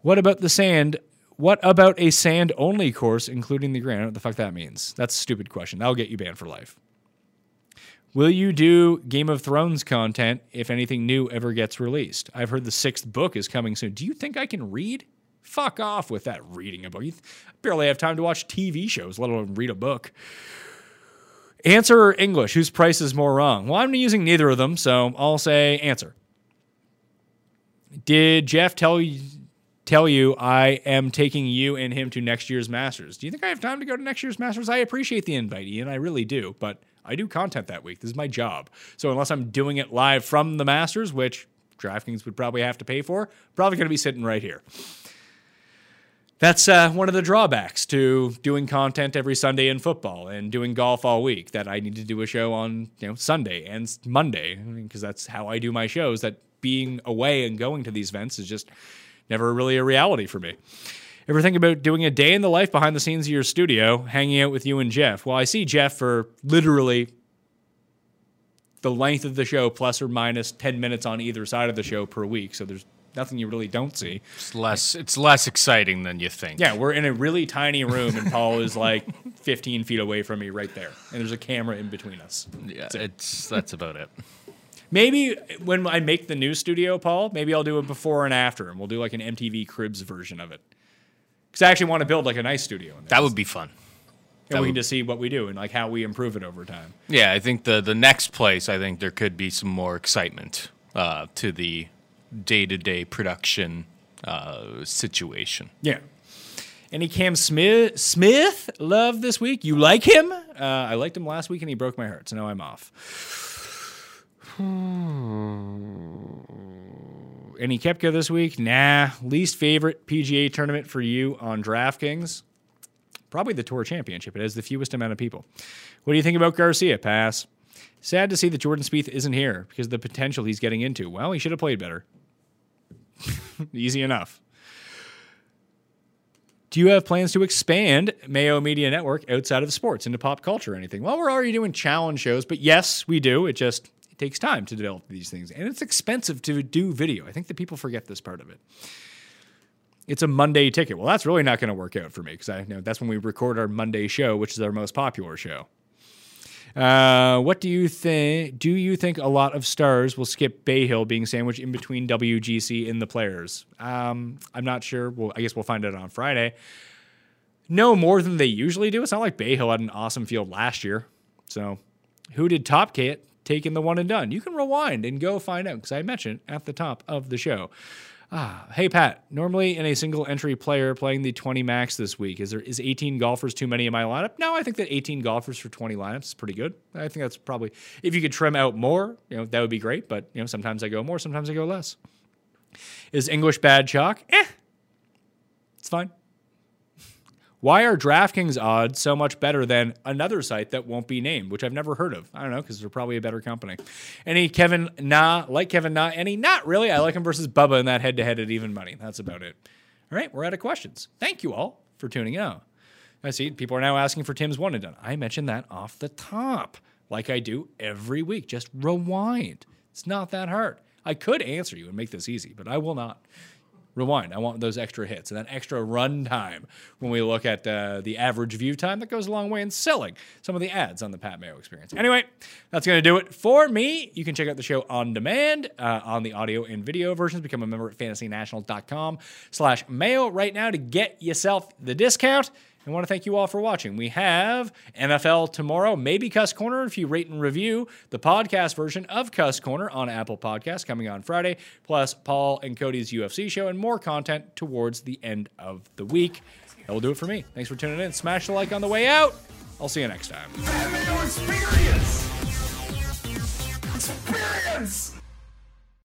What about the sand? What about a sand-only course, including the green? I don't know what the fuck that means. That's a stupid question. That'll get you banned for life. Will you do Game of Thrones content if anything new ever gets released? I've heard the sixth book is coming soon. Do you think I can read? Fuck off with that reading a book. You th- I barely have time to watch T V shows, let alone read a book. Answer or English? Whose price is more wrong? Well, I'm using neither of them, so I'll say answer. Did Jeff tell you, tell you I am taking you and him to next year's Masters? Do you think I have time to go to next year's Masters? I appreciate the invite, Ian. I really do, but I do content that week. This is my job. So unless I'm doing it live from the Masters, which DraftKings would probably have to pay for, probably going to be sitting right here. That's uh, one of the drawbacks to doing content every Sunday in football and doing golf all week, that I need to do a show on you know Sunday and Monday, because that's how I do my shows, that being away and going to these events is just never really a reality for me. Ever think about doing a day in the life behind the scenes of your studio, hanging out with you and Jeff? Well, I see Jeff for literally the length of the show, plus or minus ten minutes on either side of the show per week, so there's nothing you really don't see. It's less, it's less exciting than you think. Yeah, we're in a really tiny room, and Paul is like fifteen feet away from me right there, and there's a camera in between us. Yeah, so. it's that's about it. Maybe when I make the new studio, Paul, maybe I'll do a before and after, and we'll do like an M T V Cribs version of it. Because I actually want to build like a nice studio in there. That would be fun. And that we can would... just see what we do and like how we improve it over time. Yeah, I think the, the next place, I think there could be some more excitement uh, to the day-to-day production uh, situation. Yeah. Any Cam Smith, Smith love this week? You like him? Uh, I liked him last week, and he broke my heart, so now I'm off. Any Koepka this week? Nah. Least favorite P G A tournament for you on DraftKings? Probably the Tour Championship. It has the fewest amount of people. What do you think about Garcia? Pass. Sad to see that Jordan Spieth isn't here because of the potential he's getting into. Well, he should have played better. Easy enough. Do you have plans to expand Mayo Media Network outside of sports into pop culture or anything? Well, we're already doing challenge shows, but yes, we do. It just it takes time to develop these things, and it's expensive to do video. I think that people forget this part of it. It's a Monday ticket. Well, that's really not going to work out for me because I you know that's when we record our Monday show, which is our most popular show. Uh, what do you think? Do you think a lot of stars will skip Bay Hill being sandwiched in between W G C and the Players? Um, I'm not sure. Well, I guess we'll find out on Friday. No more than they usually do. It's not like Bay Hill had an awesome field last year. So who did Topcat take in the one and done? You can rewind and go find out because I mentioned at the top of the show. Ah, hey, Pat, normally in a single entry player playing the twenty max this week, is there is eighteen golfers too many in my lineup? No, I think that eighteen golfers for twenty lineups is pretty good. I think that's probably, if you could trim out more, you know, that would be great. But, you know, sometimes I go more, sometimes I go less. Is English bad chalk? Eh, it's fine. Why are DraftKings odds so much better than another site that won't be named, which I've never heard of? I don't know, because they're probably a better company. Any Kevin Na, like Kevin Na, any? Not really. I like him versus Bubba in that head-to-head at even money. That's about it. All right, we're out of questions. Thank you all for tuning out. I see people are now asking for Tim's one and done. I mentioned that off the top, like I do every week. Just rewind. It's not that hard. I could answer you and make this easy, but I will not. Rewind. I want those extra hits and that extra run time when we look at uh, the average view time that goes a long way in selling some of the ads on the Pat Mayo Experience. Anyway, that's going to do it for me. You can check out the show on demand uh, on the audio and video versions. Become a member at fantasynational.com slash Mayo right now to get yourself the discount. I want to thank you all for watching. We have N F L tomorrow, maybe Cuss Corner if you rate and review the podcast version of Cuss Corner on Apple Podcasts coming on Friday, plus Paul and Cody's U F C show and more content towards the end of the week. That will do it for me. Thanks for tuning in. Smash the like on the way out. I'll see you next time. Experience! Experience!